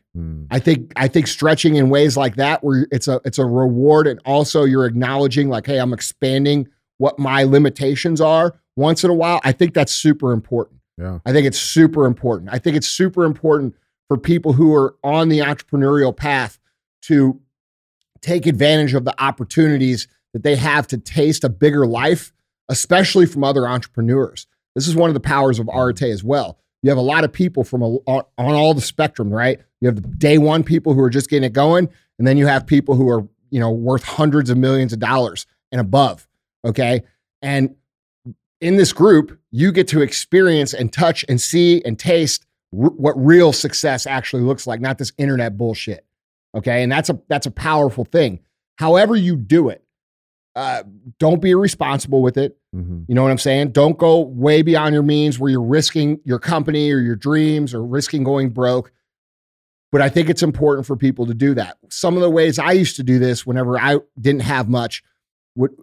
I think stretching in ways like that where it's a reward, and also you're acknowledging like, hey, I'm expanding what my limitations are once in a while. I think that's super important. Yeah. I think it's super important. I think it's super important for people who are on the entrepreneurial path to take advantage of the opportunities that they have to taste a bigger life, especially from other entrepreneurs. This is one of the powers of Arte as well. You have a lot of people on all the spectrum, right? You have the day one people who are just getting it going, and then you have people who are, worth hundreds of millions of dollars and above. Okay. And in this group, you get to experience and touch and see and taste what real success actually looks like, not this internet bullshit. Okay. And that's a powerful thing. However you do it, don't be irresponsible with it. You know what I'm saying? Don't go way beyond your means where you're risking your company or your dreams or risking going broke. But I think it's important for people to do that. Some of the ways I used to do this whenever I didn't have much,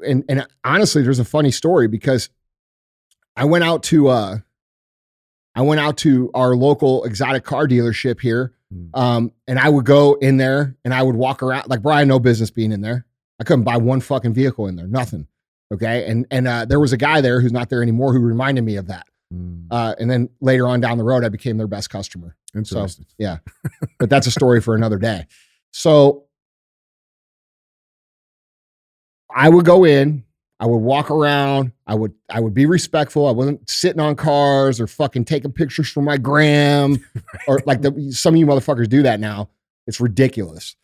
and honestly, there's a funny story because I went out to our local exotic car dealership here, and I would go in there and I would walk around. Like, Brian, no business being in there. I couldn't buy one fucking vehicle in there, nothing. Okay, and there was a guy there who's not there anymore who reminded me of that. And then later on down the road, I became their best customer. Interesting. So, yeah, but that's a story for another day. So I would go in, I would walk around, I would be respectful. I wasn't sitting on cars or fucking taking pictures for my gram or like some of you motherfuckers do that now. It's ridiculous.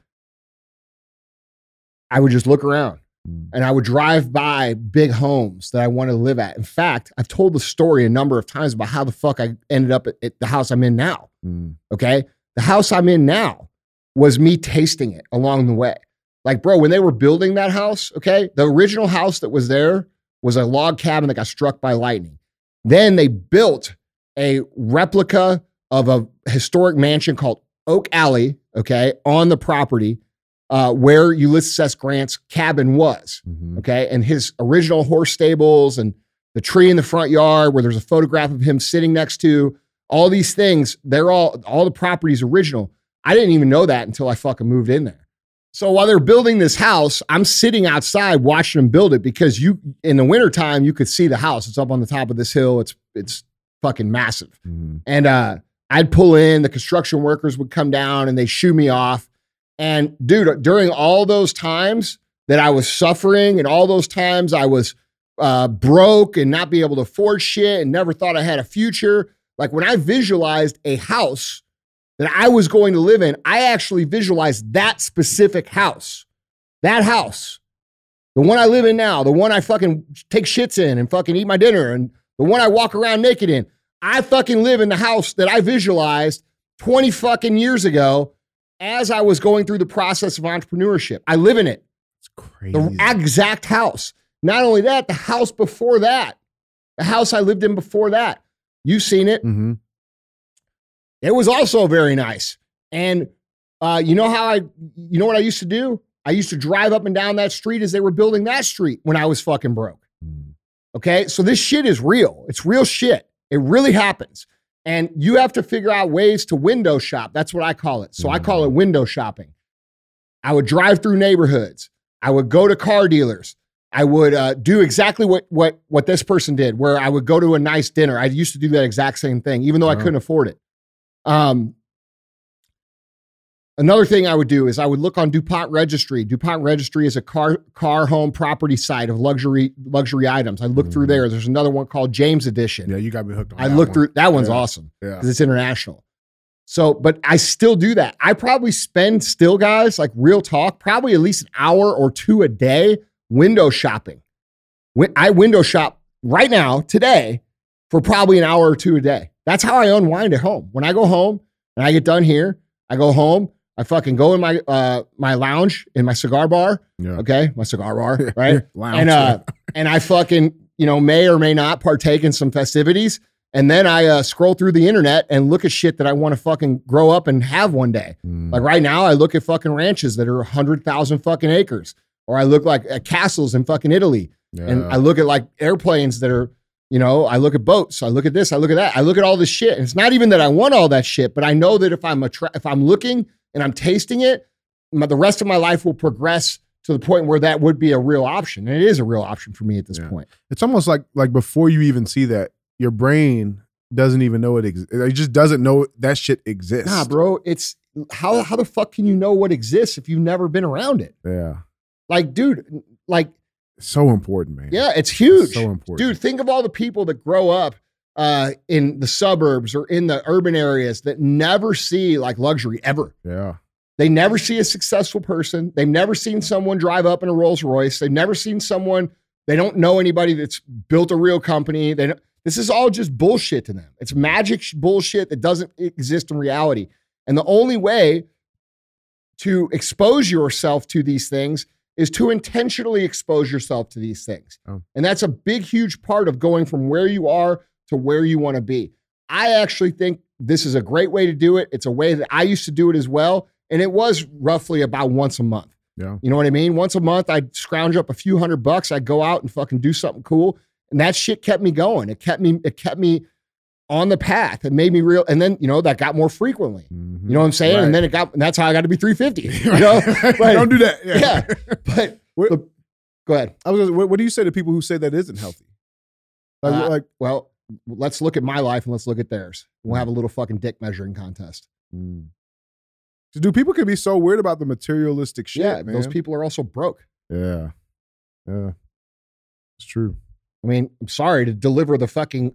I would just look around and I would drive by big homes that I wanted to live at. In fact, I've told the story a number of times about how the fuck I ended up at the house I'm in now. Okay. The house I'm in now was me tasting it along the way. Like, bro, when they were building that house, okay, the original house that was there was a log cabin that got struck by lightning. Then they built a replica of a historic mansion called Oak Alley, okay, on the property where Ulysses S. Grant's cabin was, okay, and his original horse stables and the tree in the front yard where there's a photograph of him sitting next to, all these things, they're all the properties original. I didn't even know that until I fucking moved in there. So while they're building this house, I'm sitting outside watching them build it because in the wintertime, you could see the house. It's up on the top of this hill. It's fucking massive. And I'd pull in, the construction workers would come down and they shoo me off. And dude, during all those times that I was suffering and all those times I was broke and not be able to afford shit and never thought I had a future, like when I visualized a house that I was going to live in, I actually visualized that specific house. That house, the one I live in now, the one I fucking take shits in and fucking eat my dinner, and the one I walk around naked in. I fucking live in the house that I visualized 20 fucking years ago as I was going through the process of entrepreneurship. I live in it. It's crazy. The exact house. Not only that, the house before that, the house I lived in before that. You've seen it. It was also very nice. And you know what I used to do? I used to drive up and down that street as they were building that street when I was fucking broke. Okay. So this shit is real. It's real shit. It really happens. And you have to figure out ways to window shop. That's what I call it. So I call it window shopping. I would drive through neighborhoods. I would go to car dealers. I would do exactly what this person did, where I would go to a nice dinner. I used to do that exact same thing, even though I couldn't afford it. Another thing I would do is I would look on DuPont Registry. DuPont Registry is a car, home, property site of luxury items. I looked through there. There's another one called James Edition. Yeah, you got me hooked on that. I looked through that one's awesome because it's international. So, but I still do that. I probably spend still, guys, like real talk, probably at least an hour or two a day window shopping. When I window shop right now today for probably an hour or two a day. That's how I unwind at home. When I go home and I get done here, I go home, I fucking go in my my lounge in my cigar bar, okay? My cigar bar, right? Lounge, and and I fucking, may or may not partake in some festivities, and then I scroll through the internet and look at shit that I want to fucking grow up and have one day. Like right now I look at fucking ranches that are 100,000 fucking acres, or I look like at castles in fucking Italy. And I look at like airplanes that are I look at boats, I look at this, I look at that, I look at all this shit. And it's not even that I want all that shit, but I know that if I'm looking and I'm tasting it, the rest of my life will progress to the point where that would be a real option. And it is a real option for me at this point. It's almost like before you even see that, your brain doesn't even know it exists. It just doesn't know that shit exists. Nah, bro, it's how the fuck can you know what exists if you've never been around it? Yeah. Like, dude, like, so important, man. Yeah, it's huge. It's so important. Dude, think of all the people that grow up in the suburbs or in the urban areas that never see like luxury ever. Yeah. They never see a successful person. They've never seen someone drive up in a Rolls Royce. They've never seen someone, they don't know anybody that's built a real company. This is all just bullshit to them. It's magic bullshit that doesn't exist in reality. And the only way to expose yourself to these things is to intentionally expose yourself to these things. And that's a big, huge part of going from where you are to where you want to be. I actually think this is a great way to do it. It's a way that I used to do it as well. And it was roughly about once a month. Yeah. You know what I mean? Once a month, I'd scrounge up a few $100s. I'd go out and fucking do something cool. And that shit kept me going. It kept me on the path. It made me real. And then, that got more frequently, you know what I'm saying? Right. And then and that's how I got to be 350, But, don't do that. But go ahead. What do you say to people who say that isn't healthy? Well, let's look at my life and let's look at theirs. We'll have a little fucking dick measuring contest. So people can be so weird about the materialistic shit, man. Those people are also broke. Yeah. Yeah, it's true. I mean, I'm sorry to deliver the fucking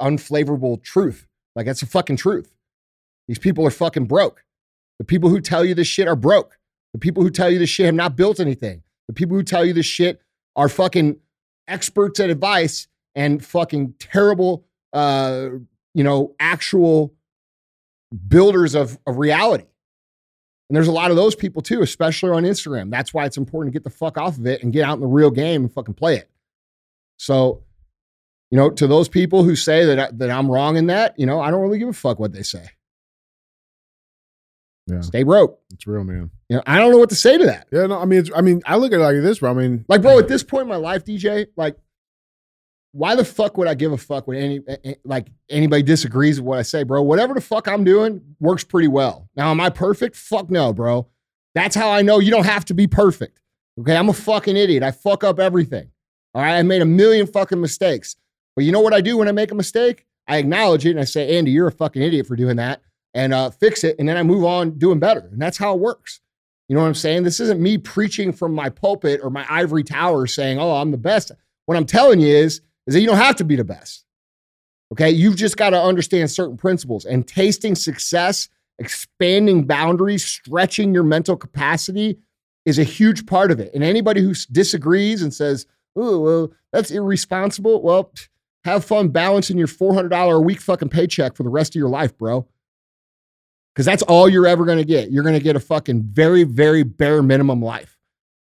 unflavorable truth. Like, that's the fucking truth. These people are fucking broke. The people who tell you this shit are broke. The people who tell you this shit have not built anything. The people who tell you this shit are fucking experts at advice and fucking terrible, actual builders of reality. And there's a lot of those people too, especially on Instagram. That's why it's important to get the fuck off of it and get out in the real game and fucking play it. So, to those people who say that I'm wrong in that, I don't really give a fuck what they say. Yeah. Stay broke. It's real, man. I don't know what to say to that. Yeah, no, I look at it like this, bro. At this point in my life, DJ, like, why the fuck would I give a fuck when anybody disagrees with what I say, bro? Whatever the fuck I'm doing works pretty well. Now, am I perfect? Fuck no, bro. That's how I know you don't have to be perfect. Okay, I'm a fucking idiot. I fuck up everything. All right, I made a million fucking mistakes. But you know what I do when I make a mistake? I acknowledge it and I say, Andy, you're a fucking idiot for doing that, and fix it. And then I move on doing better. And that's how it works. You know what I'm saying? This isn't me preaching from my pulpit or my ivory tower saying, oh, I'm the best. What I'm telling you is that you don't have to be the best. Okay? You've just got to understand certain principles, and tasting success, expanding boundaries, stretching your mental capacity is a huge part of it. And anybody who disagrees and says, oh, well, that's irresponsible. Well, have fun balancing your $400 a week fucking paycheck for the rest of your life, bro. Because that's all you're ever going to get. You're going to get a fucking very, very bare minimum life.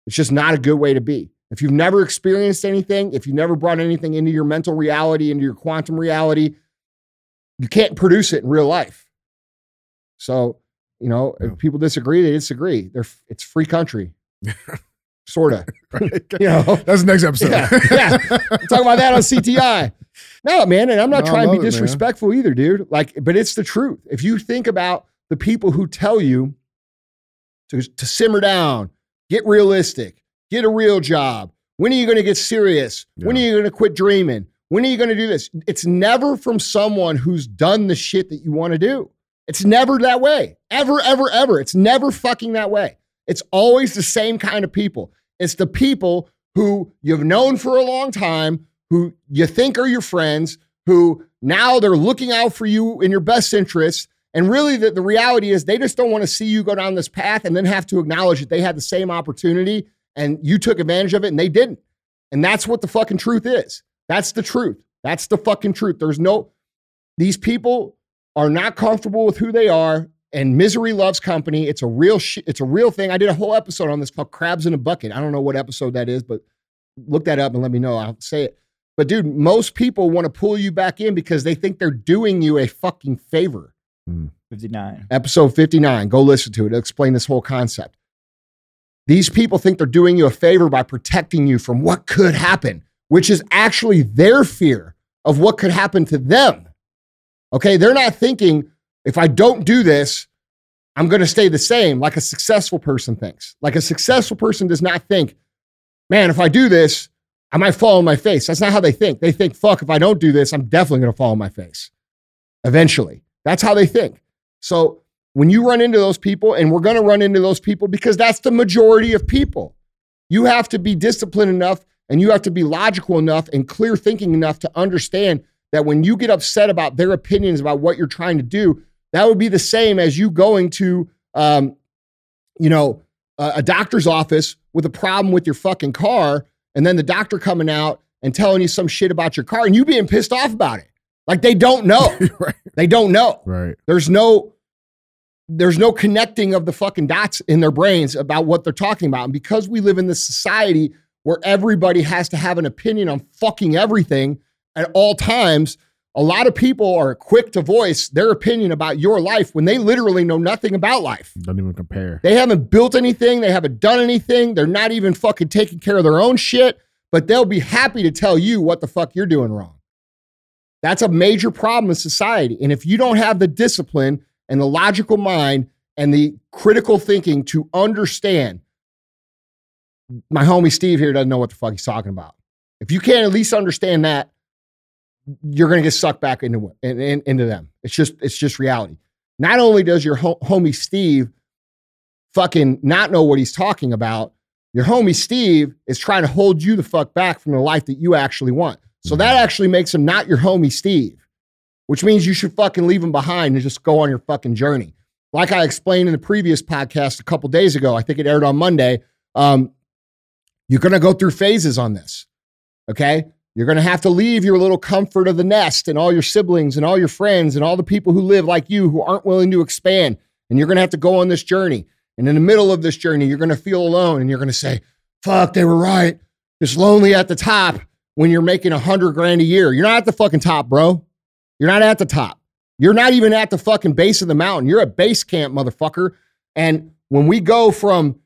It's just not a good way to be. If you've never experienced anything, if you never brought anything into your mental reality, into your quantum reality, you can't produce it in real life. So, if people disagree, they disagree. It's free country. Sort of. Right. That's the next episode. Yeah. Talking about that on CTI. No, man, and I'm not trying to be disrespectful either, dude. Like, but it's the truth. If you think about the people who tell you to simmer down, get realistic, get a real job. When are you going to get serious? Yeah. When are you going to quit dreaming? When are you going to do this? It's never from someone who's done the shit that you want to do. It's never that way. Ever, ever, ever. It's never fucking that way. It's always the same kind of people. It's the people who you've known for a long time, who you think are your friends, who now they're looking out for you in your best interests. And really, the reality is they just don't want to see you go down this path and then have to acknowledge that they had the same opportunity and you took advantage of it and they didn't. And that's what the fucking truth is. That's the truth. That's the fucking truth. These people are not comfortable with who they are, and misery loves company. It's a real shit. It's a real thing. I did a whole episode on this called Crabs in a Bucket. I don't know what episode that is, but look that up and let me know. I'll say it. But dude, most people want to pull you back in because they think they're doing you a fucking favor. 59. Episode 59. Go listen to it. It'll explain this whole concept. These people think they're doing you a favor by protecting you from what could happen, which is actually their fear of what could happen to them. Okay? They're not thinking, if I don't do this, I'm going to stay the same, like a successful person thinks. Like a successful person does not think, man, if I do this, I might fall on my face. That's not how they think. They think, fuck, if I don't do this, I'm definitely going to fall on my face eventually. That's how they think. So when you run into those people, and we're going to run into those people because that's the majority of people, you have to be disciplined enough and you have to be logical enough and clear thinking enough to understand that when you get upset about their opinions about what you're trying to do, that would be the same as you going to, a doctor's office with a problem with your fucking car, and then the doctor coming out and telling you some shit about your car and you being pissed off about it. Like, they don't know. Right. They don't know. Right. There's no connecting of the fucking dots in their brains about what they're talking about. And because we live in this society where everybody has to have an opinion on fucking everything at all times, a lot of people are quick to voice their opinion about your life when they literally know nothing about life. Don't even compare. They haven't built anything. They haven't done anything. They're not even fucking taking care of their own shit, but they'll be happy to tell you what the fuck you're doing wrong. That's a major problem in society. And if you don't have the discipline and the logical mind and the critical thinking to understand, my homie Steve here doesn't know what the fuck he's talking about. If you can't at least understand that, you're going to get sucked back into them. It's just reality. Not only does your homie Steve fucking not know what he's talking about, Your homie Steve is trying to hold you the fuck back from the life that you actually want. So that actually makes him not your homie Steve, which means you should fucking leave him behind and just go on your fucking journey. Like I explained in the previous podcast a couple days ago, I think it aired on Monday. You're going to go through phases on this. Okay. You're going to have to leave your little comfort of the nest and all your siblings and all your friends and all the people who live like you who aren't willing to expand. And you're going to have to go on this journey. And in the middle of this journey, you're going to feel alone. And you're going to say, fuck, they were right. It's lonely at the top when you're making $100 grand a year. You're not at the fucking top, bro. You're not at the top. You're not even at the fucking base of the mountain. You're at base camp, motherfucker. And when we go from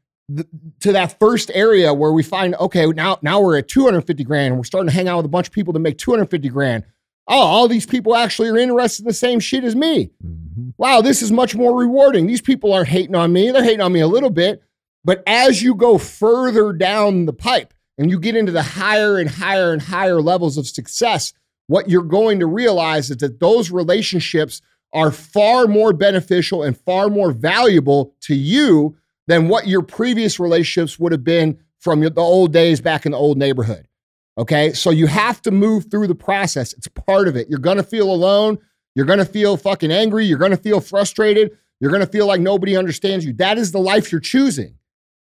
to that first area where we find, okay, now we're at 250 grand and we're starting to hang out with a bunch of people that make 250 grand. Oh, all these people actually are interested in the same shit as me. Mm-hmm. Wow, this is much more rewarding. These people aren't hating on me. They're hating on me a little bit. But as you go further down the pipe and you get into the higher and higher and higher levels of success, what you're going to realize is that those relationships are far more beneficial and far more valuable to you than what your previous relationships would have been from the old days back in the old neighborhood. Okay. So you have to move through the process. It's part of it. You're going to feel alone. You're going to feel fucking angry. You're going to feel frustrated. You're going to feel like nobody understands you. That is the life you're choosing.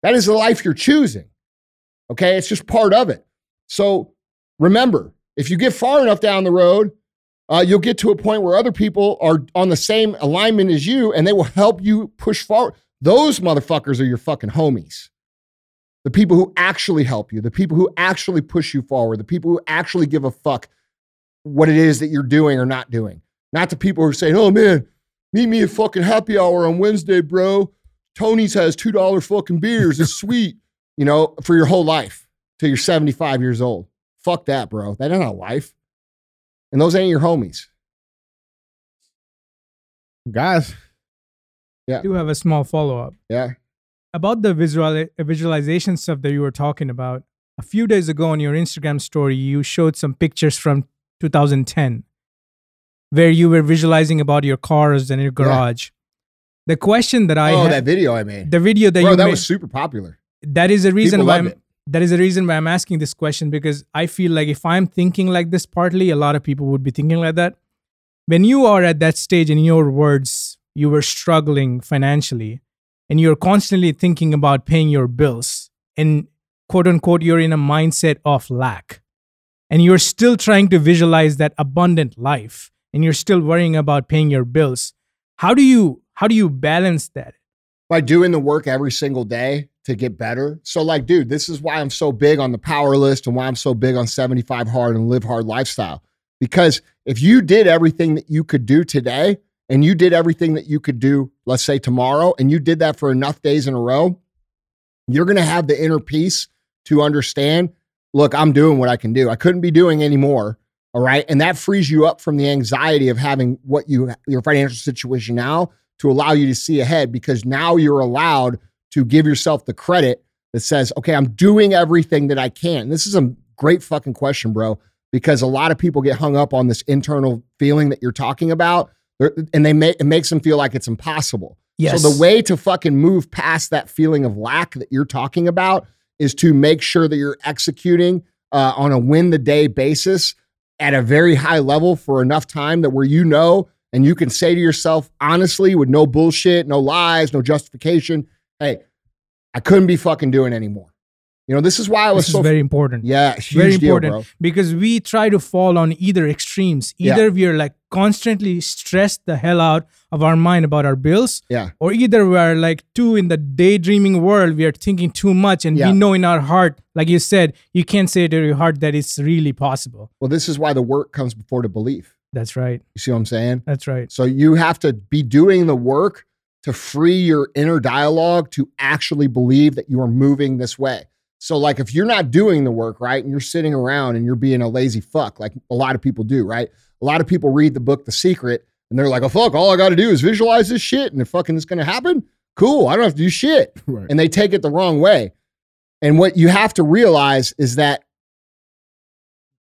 That is the life you're choosing. Okay. It's just part of it. So remember, if you get far enough down the road, you'll get to a point where other people are on the same alignment as you, and they will help you push forward. Those motherfuckers are your fucking homies. The people who actually help you, the people who actually push you forward, the people who actually give a fuck what it is that you're doing or not doing. Not the people who are saying, oh man, meet me at fucking happy hour on Wednesday, bro. Tony's has $2 fucking beers. It's sweet, you know, for your whole life till you're 75 years old. Fuck that, bro. That ain't a life. And those ain't your homies. Guys. Yeah. I do have a small follow-up. Yeah. About the visualization stuff that you were talking about, a few days ago on your Instagram story, you showed some pictures from 2010 where you were visualizing about your cars and your garage. Yeah. The question that I had, that video I made. The video that you made. Was super popular. That is the reason why that is the reason why I'm asking this question, because I feel like if I'm thinking like this partly, a lot of people would be thinking like that. When you are at that stage, in your words, you were struggling financially and you're constantly thinking about paying your bills and quote unquote, you're in a mindset of lack and you're still trying to visualize that abundant life and you're still worrying about paying your bills. How do you balance that? By doing the work every single day to get better. So like, dude, this is why I'm so big on the power list and why I'm so big on 75 hard and live hard lifestyle. Because if you did everything that you could do today and you did everything that you could do, let's say tomorrow, and you did that for enough days in a row, you're going to have the inner peace to understand, look, I'm doing what I can do. I couldn't be doing any more. All right. And that frees you up from the anxiety of having what your financial situation now to allow you to see ahead, because now you're allowed to give yourself the credit that says, okay, I'm doing everything that I can. This is a great fucking question, bro, because a lot of people get hung up on this internal feeling that you're talking about, and it makes them feel like it's impossible. Yes. So the way to fucking move past that feeling of lack that you're talking about is to make sure that you're executing on a win the day basis at a very high level for enough time that where you know, and you can say to yourself, honestly, with no bullshit, no lies, no justification, hey, I couldn't be fucking doing anymore. You know, this is why I was so very important. Yeah, very important deal, because we try to fall on either extremes. Either we're like constantly stressed the hell out of our mind about our bills, or either we're like too in the daydreaming world. We are thinking too much, and we know in our heart, like you said, you can't say to your heart that it's really possible. Well, this is why the work comes before the belief. That's right. You see what I'm saying? That's right. So you have to be doing the work to free your inner dialogue to actually believe that you are moving this way. So like if you're not doing the work, right, and you're sitting around and you're being a lazy fuck, like a lot of people do, right? A lot of people read the book, The Secret, and they're like, oh, fuck, all I got to do is visualize this shit and it's going to happen. Cool. I don't have to do shit. Right. And they take it the wrong way. And what you have to realize is that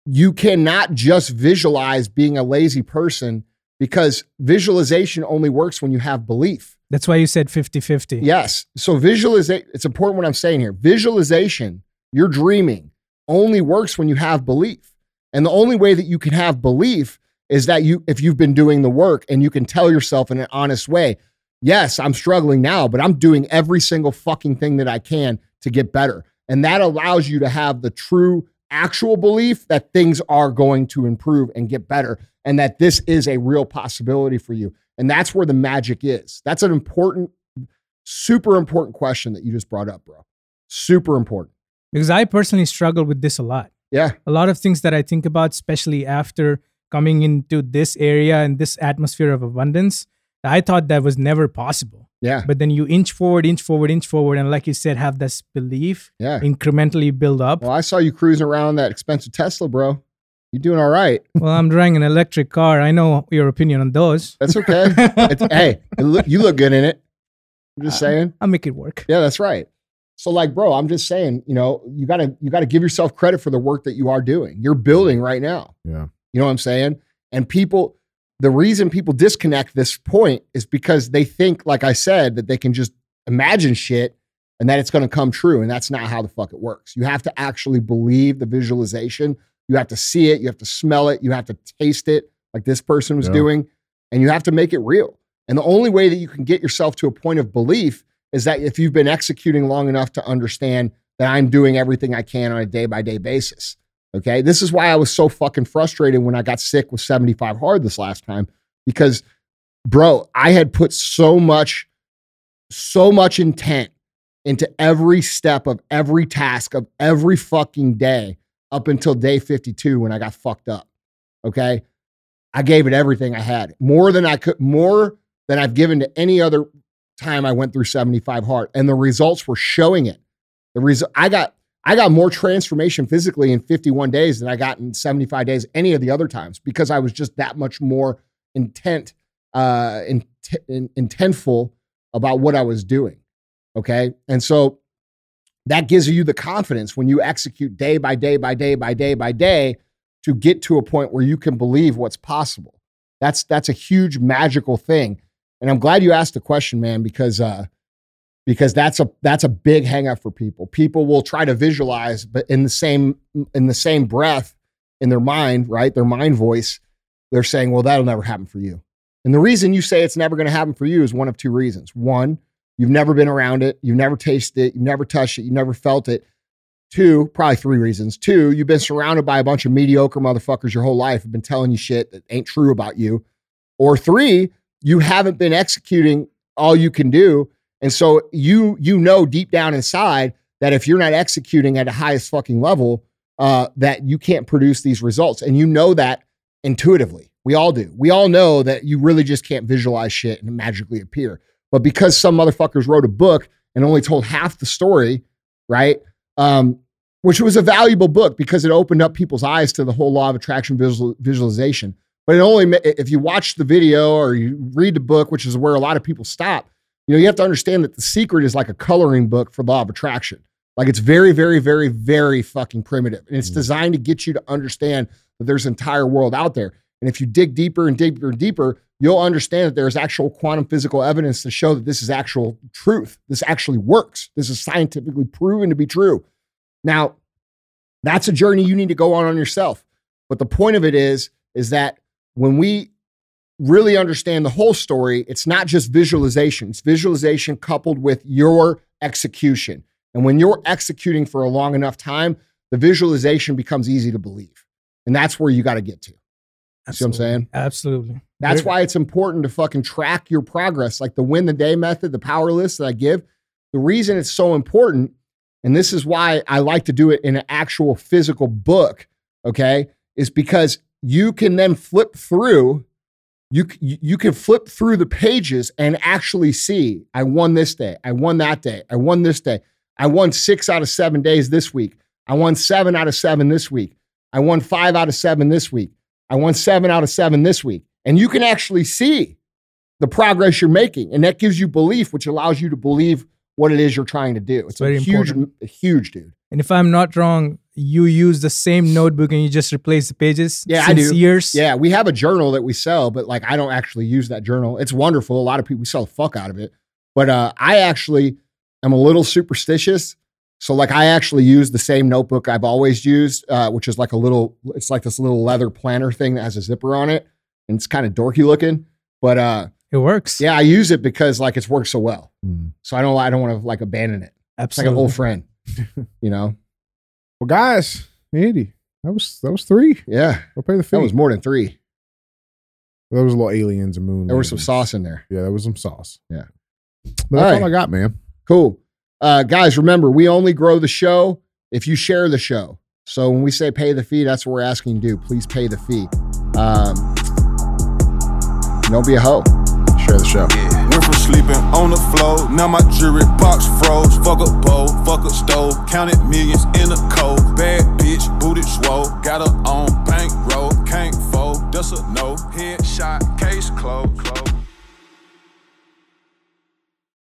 you cannot just visualize being a lazy person, because visualization only works when you have belief. That's why you said 50-50. Yes. So visualization, it's important what I'm saying here. Visualization, you're dreaming, only works when you have belief. And the only way that you can have belief is that if you've been doing the work and you can tell yourself in an honest way, yes, I'm struggling now, but I'm doing every single fucking thing that I can to get better. And that allows you to have the true actual belief that things are going to improve and get better and that this is a real possibility for you. And that's where the magic is. That's an important, super important question that you just brought up, bro. Super important. Because I personally struggle with this a lot. Yeah. A lot of things that I think about, especially after coming into this area and this atmosphere of abundance, I thought that was never possible. Yeah. But then you inch forward. And like you said, have this belief incrementally build up. Well, I saw you cruising around that expensive Tesla, bro. You're doing all right. Well, I'm driving an electric car. I know your opinion on those. That's okay. You look good in it. I'm just saying. I'll make it work. Yeah, that's right. So like, bro, I'm just saying, you know, you gotta give yourself credit for the work that you are doing. You're building right now. Yeah. You know what I'm saying? And the reason people disconnect this point is because they think, like I said, that they can just imagine shit and that it's going to come true. And that's not how the fuck it works. You have to actually believe the visualization. You have to see it. You have to smell it. You have to taste it like this person was doing. And you have to make it real. And the only way that you can get yourself to a point of belief is that if you've been executing long enough to understand that I'm doing everything I can on a day-by-day basis. Okay. This is why I was so fucking frustrated when I got sick with 75 Hard this last time, because bro, I had put so much intent into every step of every task of every fucking day up until day 52 when I got fucked up. Okay. I gave it everything I had, more than I've given to any other time I went through 75 Hard. And the results were showing it. I got more transformation physically in 51 days than I got in 75 days any of the other times because I was just that much more intentful about what I was doing, okay? And so that gives you the confidence when you execute day by day to get to a point where you can believe what's possible. That's a huge magical thing. And I'm glad you asked the question, man, because that's a big hang up for people. People will try to visualize, but in the same breath in their mind, right? Their mind voice, they're saying, well, that'll never happen for you. And the reason you say it's never going to happen for you is one of two reasons. One, you've never been around it. You've never tasted it. You've never touched it. You've never felt it. Two, probably three reasons. Two, you've been surrounded by a bunch of mediocre motherfuckers your whole life have been telling you shit that ain't true about you. Or three, you haven't been executing all you can do. And so you know deep down inside that if you're not executing at the highest fucking level, that you can't produce these results. And you know that intuitively. We all do. We all know that you really just can't visualize shit and magically appear. But because some motherfuckers wrote a book and only told half the story, right? Which was a valuable book because it opened up people's eyes to the whole law of attraction visualization. But if you watch the video or you read the book, which is where a lot of people stop, you know, you have to understand that The Secret is like a coloring book for law of attraction. Like it's very, very, very, very fucking primitive. And it's designed to get you to understand that there's an entire world out there. And if you dig deeper and deeper and deeper, you'll understand that there's actual quantum physical evidence to show that this is actual truth. This actually works. This is scientifically proven to be true. Now, that's a journey you need to go on yourself. But the point of it is that when we really understand the whole story, it's not just visualization. It's visualization coupled with your execution. And when you're executing for a long enough time, the visualization becomes easy to believe. And that's where you got to get to. Absolutely. See what I'm saying? Absolutely. That's why it's important to fucking track your progress, like the win the day method, the power list that I give. The reason it's so important, and this is why I like to do it in an actual physical book, okay, is because you can then flip through. You can flip through the pages and actually see, I won this day. I won that day. I won this day. I won 6 out of 7 days this week. I won 7 out of 7 this week. I won 5 out of 7 this week. I won 7 out of 7 this week. And you can actually see the progress you're making. And that gives you belief, which allows you to believe what it is you're trying to do. It's a huge, dude. And if I'm not wrong, you use the same notebook and you just replace the pages. Yeah, I do. Years. Yeah, we have a journal that we sell, but like I don't actually use that journal. It's wonderful. A lot of people, we sell the fuck out of it. But I actually am a little superstitious. So like I actually use the same notebook I've always used, which is like a little, it's like this little leather planner thing that has a zipper on it. And it's kind of dorky looking, but it works. Yeah, I use it because like it's worked so well. Mm. So I don't want to like abandon it. Absolutely. It's like an old friend, you know? Well, guys, Andy, that was three. Yeah. We'll pay the fee. That was more than three. There was a little aliens and moon. There was some sauce in there. Yeah, there was some sauce. Yeah. But that's all I got, man. Cool. Guys, remember, we only grow the show if you share the show. So when we say pay the fee, that's what we're asking you to do. Please pay the fee. Don't be a hoe. Share the show. Yeah. Went from sleeping on the floor. Now my jewelry box froze. Fuck a bowl, fuck a stove. Counted millions in a cold. Bad bitch, booted swole. Got her on bankroll. Can't fold, does a no. Headshot, case closed.